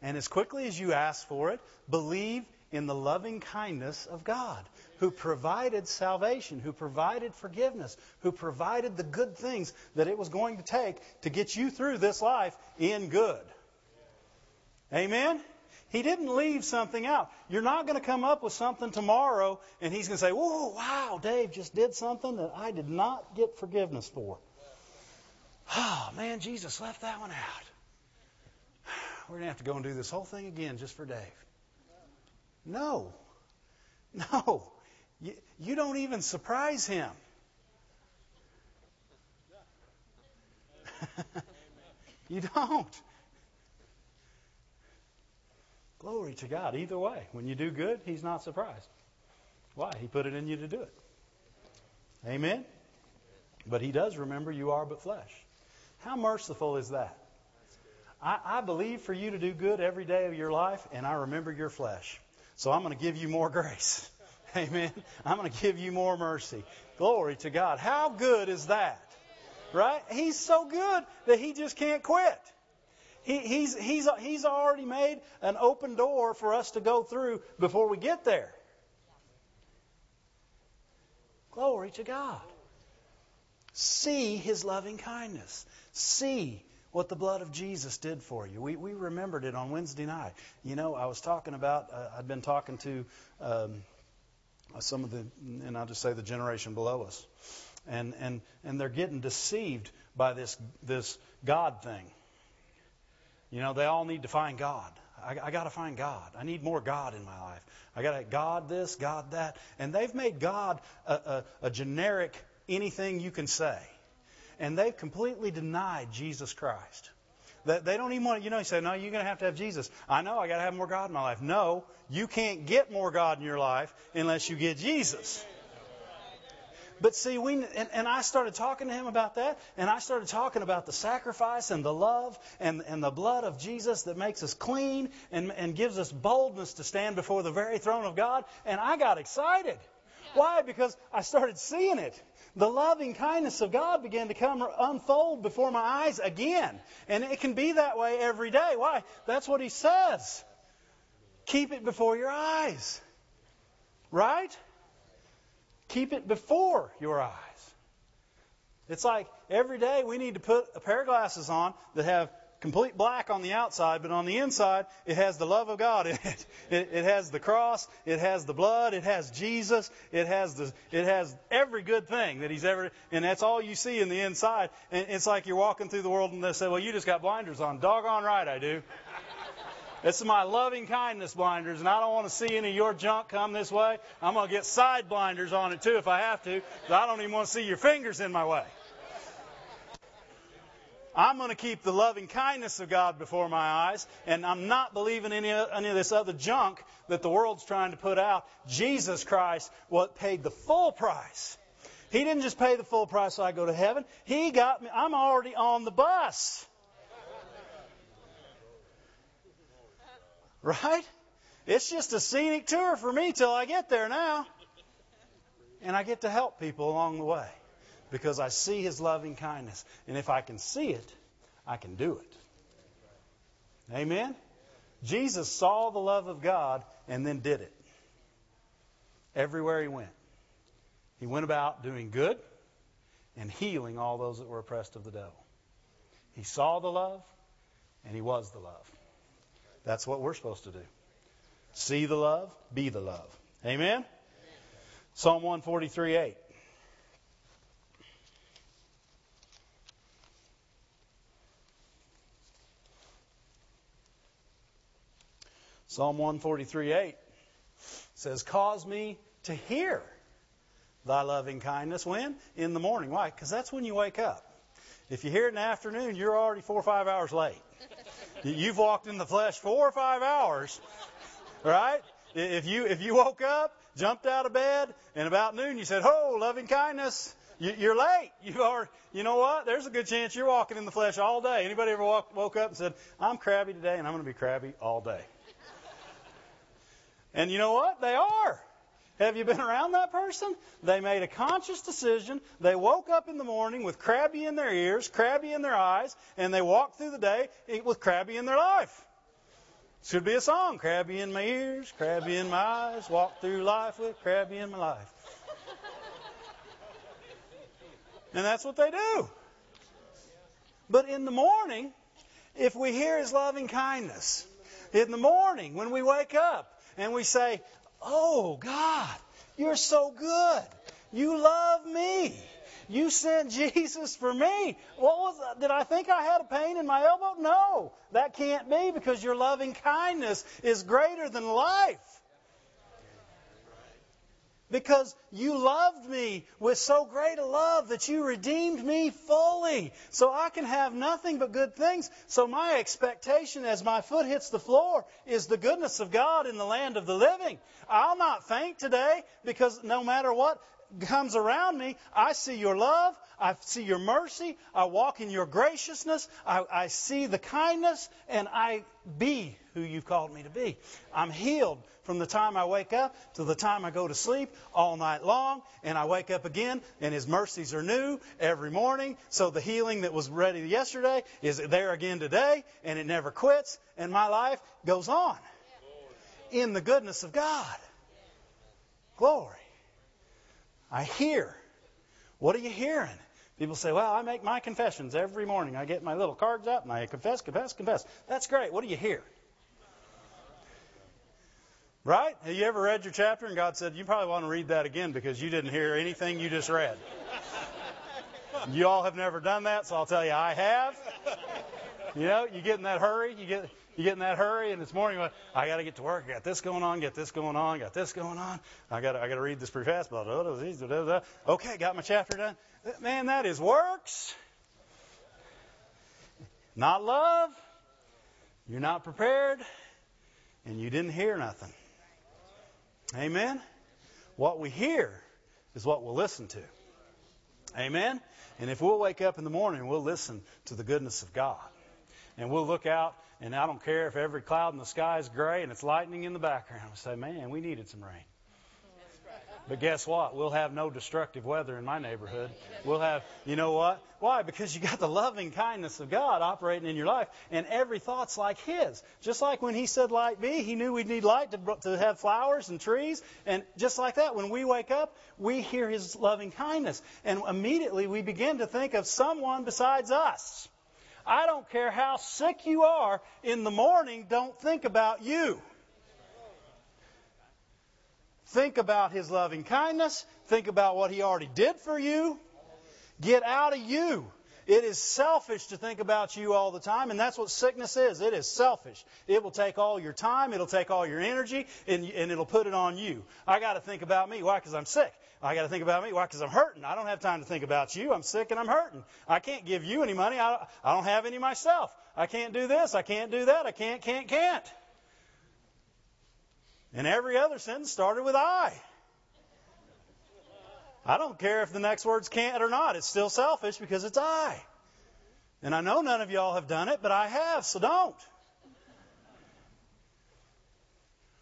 And as quickly as you ask for it, believe in the loving kindness of God, who provided salvation, who provided forgiveness, who provided the good things that it was going to take to get you through this life in good. Amen? He didn't leave something out. You're not going to come up with something tomorrow and he's going to say, whoa, wow, Dave just did something that I did not get forgiveness for. Oh, man, Jesus left that one out. We're going to have to go and do this whole thing again just for Dave. No. You don't even surprise him. You don't. Glory to God. Either way, when you do good, he's not surprised. Why? He put it in you to do it. Amen? But he does remember you are but flesh. How merciful is that? I believe for you to do good every day of your life, and I remember your flesh. So I'm going to give you more grace. Amen? I'm going to give you more mercy. Glory to God. How good is that? Right? He's so good that he just can't quit. He's already made an open door for us to go through before we get there. Glory to God. See His loving kindness. See what the blood of Jesus did for you. We remembered it on Wednesday night. You know, I was talking about, I'd been talking to some of the, and I'll just say the generation below us. And they're getting deceived by this God thing. You know, they all need to find God. I got to find God. I need more God in my life. I got to God this, God that. And they've made God a generic anything you can say. And they've completely denied Jesus Christ. They don't even want to, you know, you say, no, you're going to have Jesus. I know, I got to have more God in my life. No, you can't get more God in your life unless you get Jesus. But see, and I started talking to him about that, and I started talking about the sacrifice and the love and the blood of Jesus that makes us clean and gives us boldness to stand before the very throne of God. And I got excited. Yeah. Why? Because I started seeing it. The loving kindness of God began to come unfold before my eyes again. And it can be that way every day. Why? That's what he says. Keep it before your eyes. Right? Keep it before your eyes. It's like every day we need to put a pair of glasses on that have complete black on the outside, but on the inside it has the love of God in it. It has the cross, it has the blood, it has Jesus, it has every good thing that He's ever, and that's all you see in the inside. And it's like you're walking through the world and they say, "Well, you just got blinders on." Doggone right, I do. It's my loving kindness blinders, and I don't want to see any of your junk come this way. I'm going to get side blinders on it, too, if I have to. I don't even want to see your fingers in my way. I'm going to keep the loving kindness of God before my eyes, and I'm not believing any of this other junk that the world's trying to put out. Jesus Christ paid the full price. He didn't just pay the full price so I go to heaven. He got me. I'm already on the bus. Right? It's just a scenic tour for me till I get there now. And I get to help people along the way because I see His loving kindness. And if I can see it, I can do it. Amen? Jesus saw the love of God and then did it. Everywhere He went. He went about doing good and healing all those that were oppressed of the devil. He saw the love and He was the love. That's what we're supposed to do. See the love, be the love. Amen? Amen. Psalm 143:8. Psalm 143:8 says, "Cause me to hear thy loving kindness." When? In the morning. Why? Because that's when you wake up. If you hear it in the afternoon, you're already 4 or 5 hours late. You've walked in the flesh 4 or 5 hours, right? If you woke up, jumped out of bed, and about noon you said, "Oh, loving kindness," you're late. You know what? There's a good chance you're walking in the flesh all day. Anybody ever woke up and said, "I'm crabby today, and I'm going to be crabby all day"? And you know what? They are. Have you been around that person? They made a conscious decision. They woke up in the morning with crabby in their ears, crabby in their eyes, and they walked through the day with crabby in their life. Should be a song. Crabby in my ears, crabby in my eyes, walk through life with crabby in my life. And that's what they do. But in the morning, if we hear His loving kindness, in the morning when we wake up and we say, "Oh, God, you're so good. You love me. You sent Jesus for me. Did I think I had a pain in my elbow? No, that can't be, because your loving kindness is greater than life. Because you loved me with so great a love that you redeemed me fully. So I can have nothing but good things. So my expectation as my foot hits the floor is the goodness of God in the land of the living. I'll not faint today, because no matter what comes around me, I see your love, I see your mercy, I walk in your graciousness, I see the kindness, and I be who you've called me to be. I'm healed from the time I wake up to the time I go to sleep all night long, and I wake up again, and His mercies are new every morning. So the healing that was ready yesterday is there again today, and it never quits, and my life goes on in the goodness of God." Glory. I hear. What are you hearing? People say, well, I make my confessions every morning. I get my little cards out and I confess. That's great. What do you hear? Right? Have you ever read your chapter and God said, you probably want to read that again because you didn't hear anything you just read? You all have never done that, so I'll tell you, I have. You know, you get in that hurry. You get in that hurry, and this morning, I got to get to work. I got this going on, I got to read this pretty fast. Blah, blah, blah, blah, blah, blah. Okay, got my chapter done. Man, that is works. Not love. You're not prepared, and you didn't hear nothing. Amen? What we hear is what we'll listen to. Amen? And if we'll wake up in the morning, we'll listen to the goodness of God. And we'll look out, and I don't care if every cloud in the sky is gray and it's lightning in the background. We'll say, man, we needed some rain. But guess what? We'll have no destructive weather in my neighborhood. We'll have, you know what? Why? Because you got the loving kindness of God operating in your life, and every thought's like His. Just like when He said, light be, He knew we'd need light to have flowers and trees. And just like that, when we wake up, we hear His loving kindness. And immediately we begin to think of someone besides us. I don't care how sick you are in the morning, don't think about you. Think about His loving kindness. Think about what He already did for you. Get out of you. It is selfish to think about you all the time, and that's what sickness is. It is selfish. It will take all your time. It'll take all your energy, and it'll put it on you. I got to think about me. Why? Because I'm sick. I got to think about me. Why? Because I'm hurting. I don't have time to think about you. I'm sick and I'm hurting. I can't give you any money. I don't have any myself. I can't do this. I can't do that. I can't. And every other sentence started with I. I don't care if the next word's can't or not. It's still selfish because it's I. And I know none of y'all have done it, but I have, so don't.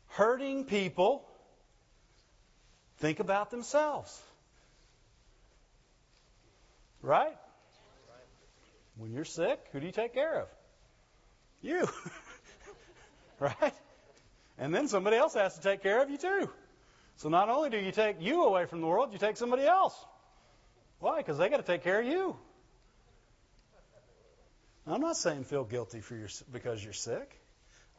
Hurting people think about themselves. Right? When you're sick, who do you take care of? You. Right? And then somebody else has to take care of you too. So not only do you take you away from the world, you take somebody else. Why? Because they got to take care of you. I'm not saying feel guilty because you're sick.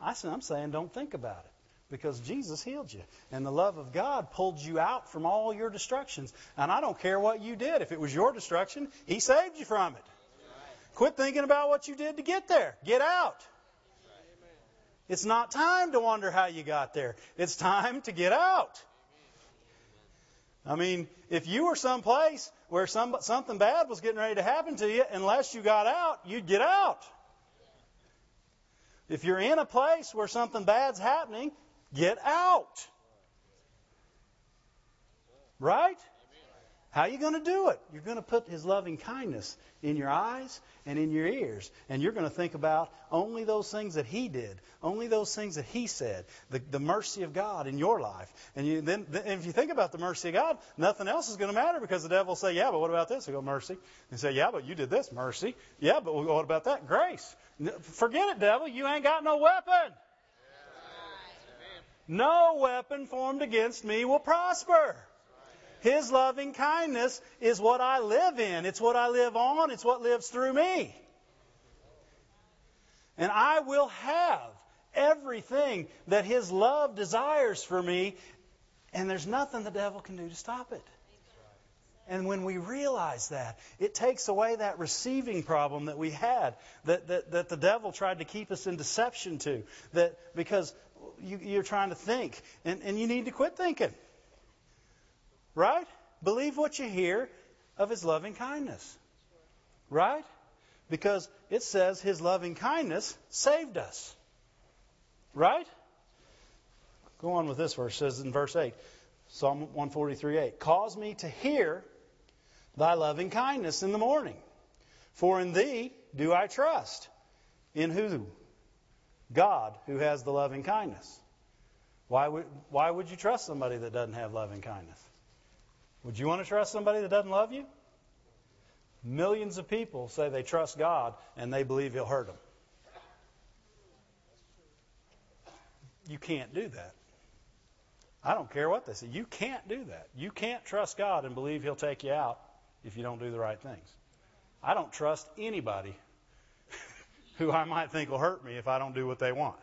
I'm saying don't think about it. Because Jesus healed you. And the love of God pulled you out from all your destructions. And I don't care what you did. If it was your destruction, He saved you from it. Quit thinking about what you did to get there. Get out. It's not time to wonder how you got there. It's time to get out. I mean, if you were someplace where something bad was getting ready to happen to you, unless you got out, you'd get out. If you're in a place where something bad's happening, get out. Right? How are you going to do it? You're going to put His loving kindness in your eyes and in your ears. And you're going to think about only those things that He did, only those things that He said, the mercy of God in your life. And then if you think about the mercy of God, nothing else is going to matter because the devil will say, yeah, but what about this? He'll go, mercy. And say, yeah, but you did this, mercy. Yeah, but what about that? Grace. Forget it, devil. You ain't got no weapon. No weapon formed against me will prosper. His loving kindness is what I live in. It's what I live on. It's what lives through me. And I will have everything that His love desires for me, and there's nothing the devil can do to stop it. And when we realize that, it takes away that receiving problem that we had, that the devil tried to keep us in deception to, that because you're trying to think, and you need to quit thinking. Right? Believe what you hear of His loving kindness. Right? Because it says His loving kindness saved us. Right? Go on with this verse. It says in verse 8, Psalm 143:8, cause me to hear Thy loving kindness in the morning. For in Thee do I trust. In who? God, who has the loving kindness. Why would you trust somebody that doesn't have loving kindness? Would you want to trust somebody that doesn't love you? Millions of people say they trust God and they believe He'll hurt them. You can't do that. I don't care what they say. You can't do that. You can't trust God and believe He'll take you out if you don't do the right things. I don't trust anybody who I might think will hurt me if I don't do what they want.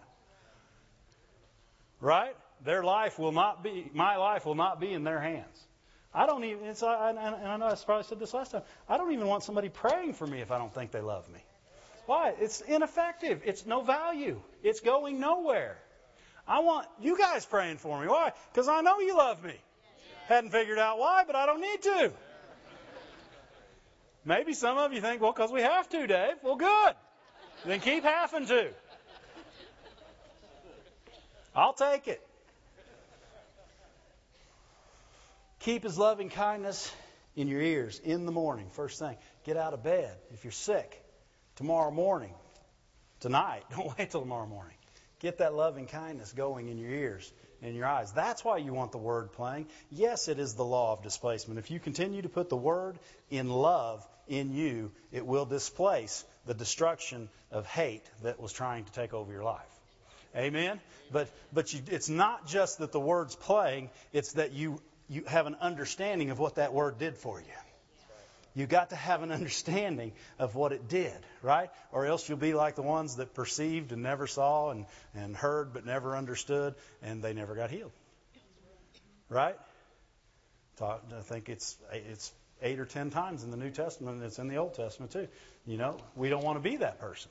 Right? Their life will not be, my life will not be in their hands. I don't even, it's, and I know I probably said this last time, I don't even want somebody praying for me if I don't think they love me. Why? It's ineffective. It's no value. It's going nowhere. I want you guys praying for me. Why? Because I know you love me. Hadn't figured out why, but I don't need to. Maybe some of you think, well, because we have to, Dave. Well, good. Then keep having to. I'll take it. Keep His loving kindness in your ears in the morning, first thing. Get out of bed if you're sick. Tomorrow morning, tonight, don't wait till tomorrow morning. Get that loving kindness going in your ears and your eyes. That's why you want the Word playing. Yes, it is the law of displacement. If you continue to put the Word in love in you, it will displace the destruction of hate that was trying to take over your life. Amen? But it's not just that the Word's playing, it's that you have an understanding of what that Word did for you. You got to have an understanding of what it did, right? Or else you'll be like the ones that perceived and never saw and heard but never understood, and they never got healed, right? I think it's 8 or 10 times in the New Testament, and it's in the Old Testament too. You know, we don't want to be that person.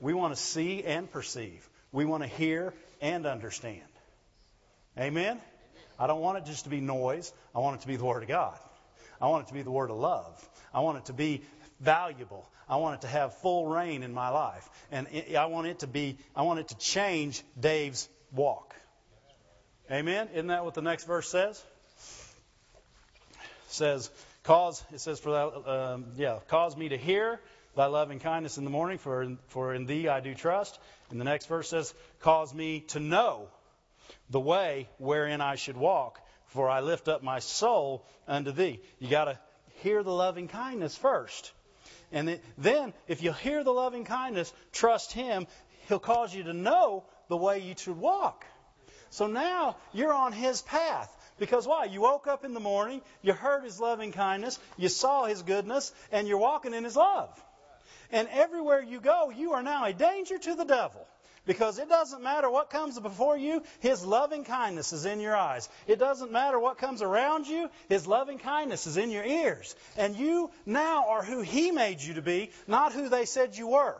We want to see and perceive. We want to hear and understand. Amen? I don't want it just to be noise. I want it to be the Word of God. I want it to be the Word of love. I want it to be valuable. I want it to have full reign in my life. And I want it to change Dave's walk. Amen? Isn't that what the next verse says? Cause me to hear thy loving kindness in the morning, for in thee I do trust. And the next verse says, cause me to know the way wherein I should walk, for I lift up my soul unto thee. You got to hear the loving kindness first. And then, if you hear the loving kindness, trust Him, He'll cause you to know the way you should walk. So now you're on His path. Because why? You woke up in the morning, you heard His loving kindness, you saw His goodness, and you're walking in His love. And everywhere you go, you are now a danger to the devil. Because it doesn't matter what comes before you, His loving kindness is in your eyes. It doesn't matter what comes around you, His loving kindness is in your ears. And you now are who He made you to be, not who they said you were.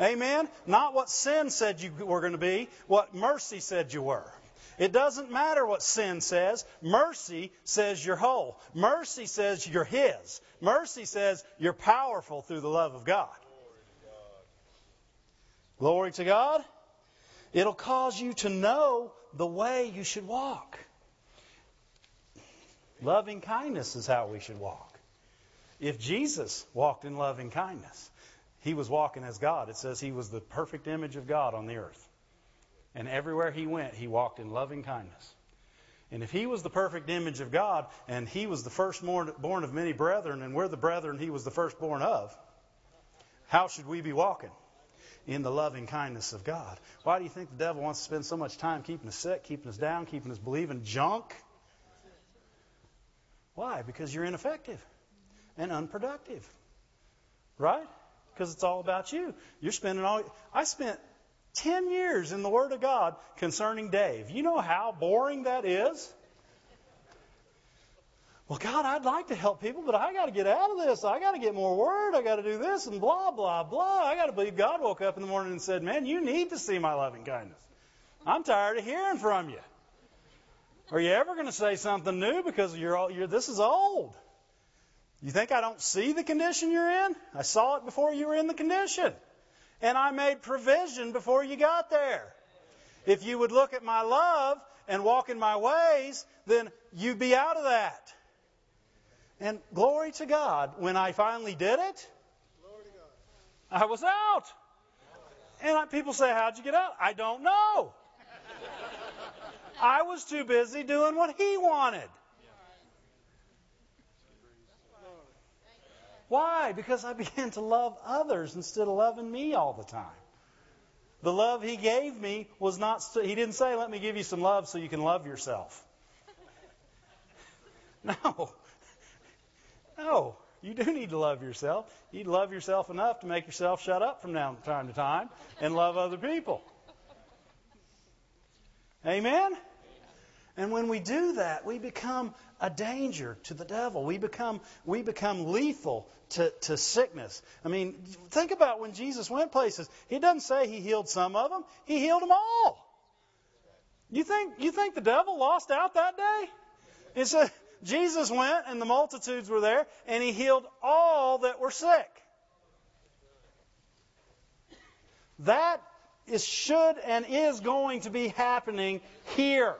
Amen? Not what sin said you were going to be, what mercy said you were. It doesn't matter what sin says. Mercy says you're whole. Mercy says you're His. Mercy says you're powerful through the love of God. Glory to God. It'll cause you to know the way you should walk. Loving kindness is how we should walk. If Jesus walked in loving kindness, He was walking as God. It says He was the perfect image of God on the earth. And everywhere He went, He walked in loving kindness. And if He was the perfect image of God, and He was the firstborn of many brethren, and we're the brethren He was the firstborn of, how should we be walking? In the loving kindness of God. Why do you think the devil wants to spend so much time keeping us sick, keeping us down, keeping us believing junk? Why? Because you're ineffective and unproductive. Right? Because it's all about you. You're spending all... I spent 10 years in the Word of God concerning Dave. You know how boring that is? Well, God, I'd like to help people, but I got to get out of this. I got to get more word. I got to do this and blah, blah, blah. I got to believe God woke up in the morning and said, man, you need to see my loving kindness. I'm tired of hearing from you. Are you ever going to say something new because this is old? You think I don't see the condition you're in? I saw it before you were in the condition. And I made provision before you got there. If you would look at my love and walk in my ways, then you'd be out of that. And glory to God, when I finally did it, I was out. And people say, how'd you get out? I don't know. I was too busy doing what He wanted. Why? Because I began to love others instead of loving me all the time. The love he gave me was not, he didn't say, let me give you some love so you can love yourself. No. You do need to love yourself. You need to love yourself enough to make yourself shut up from time to time and love other people. Amen? And when we do that, we become a danger to the devil. We become lethal to sickness. I mean, think about when Jesus went places. He doesn't say he healed some of them. He healed them all. You think the devil lost out that day? It's a... Jesus went and the multitudes were there and he healed all that were sick. That is, should and is going to be happening here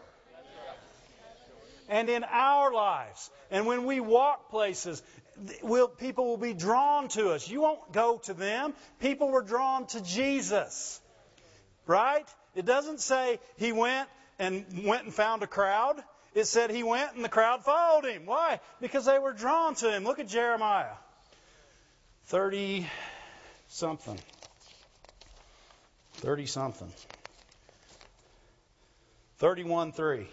and in our lives. And when we walk places, people will be drawn to us. You won't go to them. People were drawn to Jesus. Right? It doesn't say he went and found a crowd. It said he went and the crowd followed him. Why? Because they were drawn to him. Look at Jeremiah 30-something. 30-something. 31:3.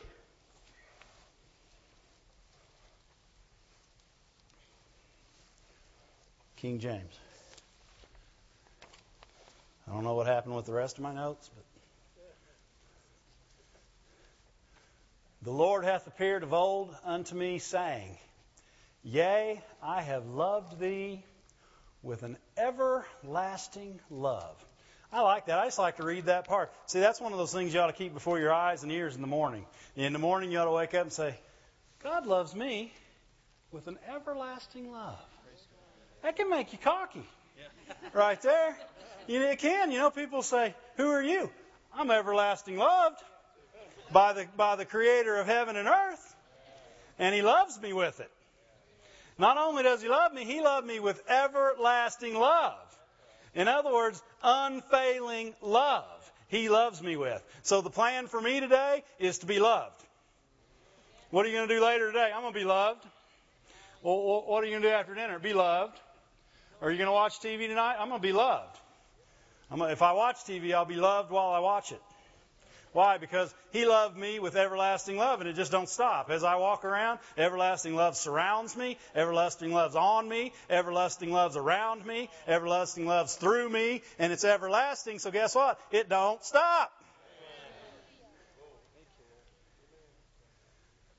King James. I don't know what happened with the rest of my notes, but the Lord hath appeared of old unto me, saying, Yea, I have loved thee with an everlasting love. I like that. I just like to read that part. See, that's one of those things you ought to keep before your eyes and ears in the morning. In the morning, you ought to wake up and say, God loves me with an everlasting love. That can make you cocky. Right there. It can. You know, people say, who are you? I'm everlasting loved by the Creator of heaven and earth, and He loves me with it. Not only does He love me, He loved me with everlasting love. In other words, unfailing love He loves me with. So the plan for me today is to be loved. What are you going to do later today? I'm going to be loved. Well, what are you going to do after dinner? Be loved. Are you going to watch TV tonight? I'm going to be loved. If I watch TV, I'll be loved while I watch it. Why? Because He loved me with everlasting love, and it just don't stop. As I walk around, everlasting love surrounds me, everlasting love's on me, everlasting love's around me, everlasting love's through me, and it's everlasting, so guess what? It don't stop.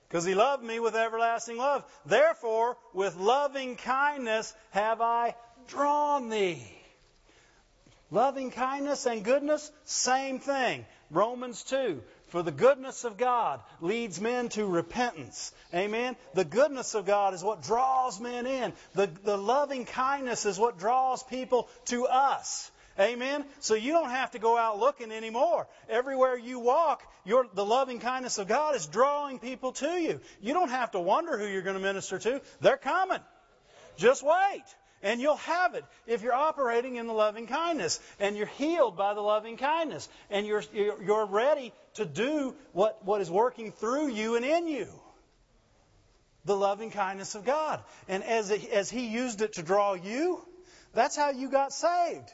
Because He loved me with everlasting love. Therefore, with loving kindness have I drawn thee. Loving kindness and goodness, same thing. Romans 2, for the goodness of God leads men to repentance. Amen? The goodness of God is what draws men in. The loving kindness is what draws people to us. Amen? So you don't have to go out looking anymore. Everywhere you walk, the loving kindness of God is drawing people to you. You don't have to wonder who you're going to minister to. They're coming. Just wait. And you'll have it if you're operating in the loving kindness and you're healed by the loving kindness and you're ready to do what is working through you and in you. The loving kindness of God. And as He used it to draw you, that's how you got saved.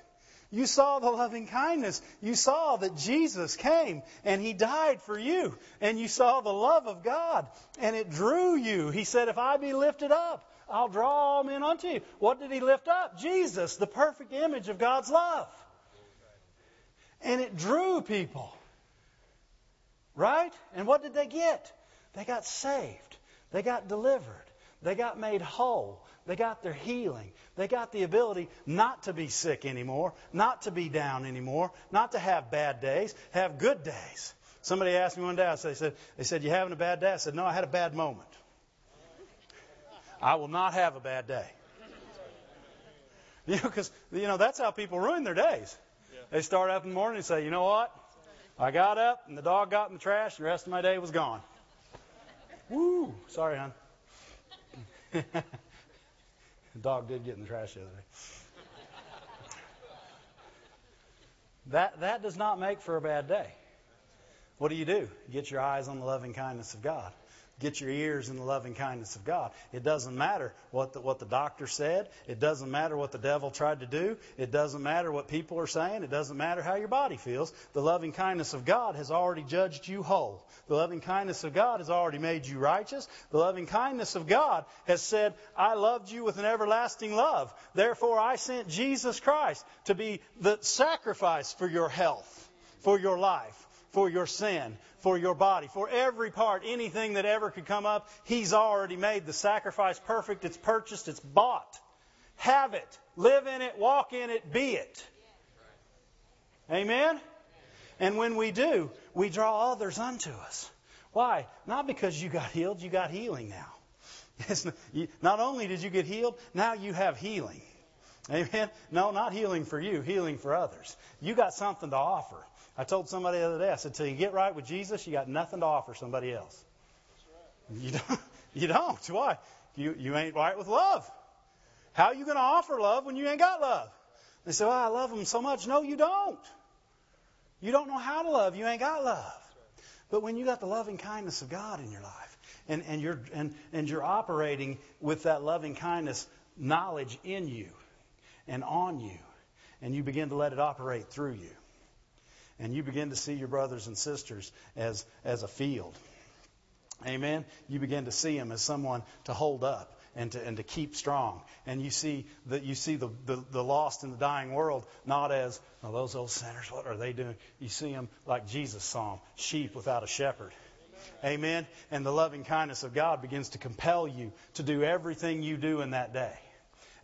You saw the loving kindness. You saw that Jesus came and He died for you. And you saw the love of God and it drew you. He said, if I be lifted up, I'll draw all men unto you. What did He lift up? Jesus, the perfect image of God's love. And it drew people. Right? And what did they get? They got saved. They got delivered. They got made whole. They got their healing. They got the ability not to be sick anymore, not to be down anymore, not to have bad days, have good days. Somebody asked me one day, they said, you having a bad day? I said, no, I had a bad moment. I will not have a bad day. Because, that's how people ruin their days. Yeah. They start up in the morning and say, you know what? I got up and the dog got in the trash and the rest of my day was gone. Woo! Sorry, hon. The dog did get in the trash the other day. That does not make for a bad day. What do? You get your eyes on the loving kindness of God. Get your ears in the loving kindness of God. It doesn't matter what the doctor said. It doesn't matter what the devil tried to do. It doesn't matter what people are saying. It doesn't matter how your body feels. The loving kindness of God has already judged you whole. The loving kindness of God has already made you righteous. The loving kindness of God has said, I loved you with an everlasting love. Therefore, I sent Jesus Christ to be the sacrifice for your health, for your life, for your sin, for your body, for every part, anything that ever could come up. He's already made the sacrifice perfect. It's purchased. It's bought. Have it. Live in it. Walk in it. Be it. Amen? And when we do, we draw others unto us. Why? Not because you got healed. You got healing now. Not only did you get healed, now you have healing. Amen? No, not healing for you. Healing for others. You got something to offer. I told somebody the other day, I said, till you get right with Jesus, you got nothing to offer somebody else. That's right. You don't. Why? You ain't right with love. How are you going to offer love when you ain't got love? They say, well, I love them so much. No, you don't. You don't know how to love. You ain't got love. Right. But when you got the loving kindness of God in your life, and you're operating with that loving kindness knowledge in you and on you, and you begin to let it operate through you. And you begin to see your brothers and sisters as a field. Amen? You begin to see them as someone to hold up and to keep strong. And you see the lost and the dying world not as, oh, those old sinners, what are they doing? You see them like Jesus saw them, sheep without a shepherd. Amen? And the loving kindness of God begins to compel you to do everything you do in that day.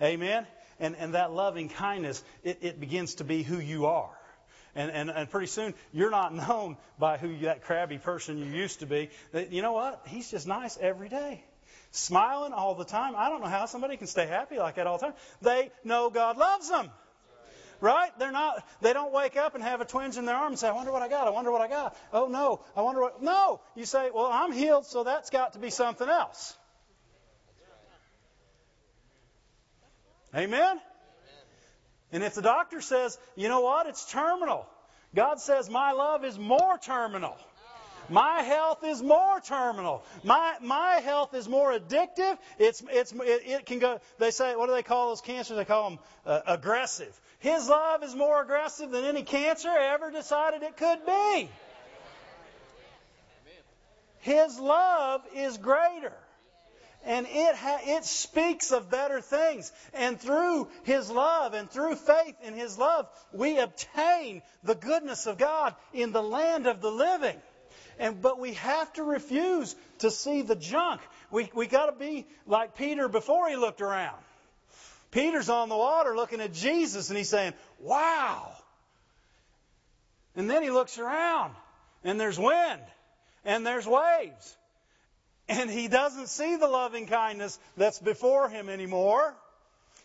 Amen? And that loving kindness, it begins to be who you are. And pretty soon, you're not known by that crabby person you used to be. You know what? He's just nice every day. Smiling all the time. I don't know how somebody can stay happy like that all the time. They know God loves them. Right? They don't wake up and have a twinge in their arm and say, I wonder what I got. Oh, no. No. You say, well, I'm healed, so that's got to be something else. Amen? And if the doctor says, you know what, it's terminal. God says, my love is more terminal. My health is more terminal. My health is more addictive. It can go, they say, what do they call those cancers? They call them aggressive. His love is more aggressive than any cancer ever decided it could be. His love is greater. And it speaks of better things. And through His love and through faith in His love, we obtain the goodness of God in the land of the living. But we have to refuse to see the junk. We got to be like Peter before he looked around. Peter's on the water looking at Jesus and he's saying, wow. And then he looks around and there's wind and there's waves. And he doesn't see the loving kindness that's before him anymore.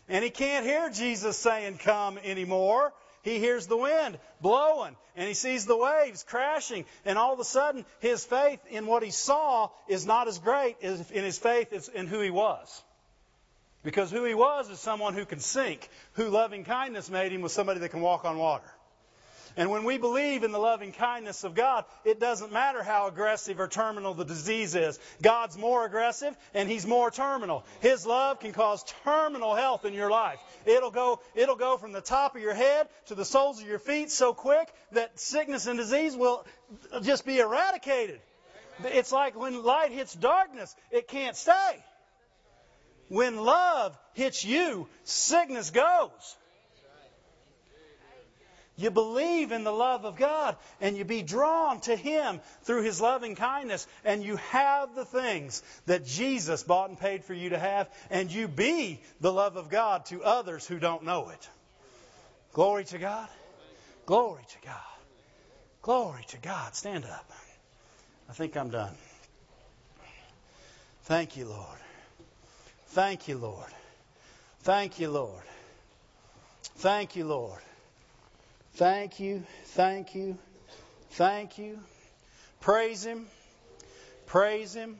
And he can't hear Jesus saying, come anymore. He hears the wind blowing and he sees the waves crashing. And all of a sudden, his faith in what he saw is not as great as in his faith in who he was. Because who he was is someone who can sink. Who loving kindness made him was somebody that can walk on water. And when we believe in the loving kindness of God, it doesn't matter how aggressive or terminal the disease is. God's more aggressive and He's more terminal. His love can cause terminal health in your life. It'll go from the top of your head to the soles of your feet so quick that sickness and disease will just be eradicated. It's like when light hits darkness, it can't stay. When love hits you, sickness goes. You believe in the love of God and you be drawn to Him through His loving kindness and you have the things that Jesus bought and paid for you to have and you be the love of God to others who don't know it. Glory to God. Glory to God. Glory to God. Stand up. I think I'm done. Thank you, Lord. Thank you, Lord. Thank you, Lord. Thank you, Lord. Thank you, thank you, thank you. Praise Him, praise Him,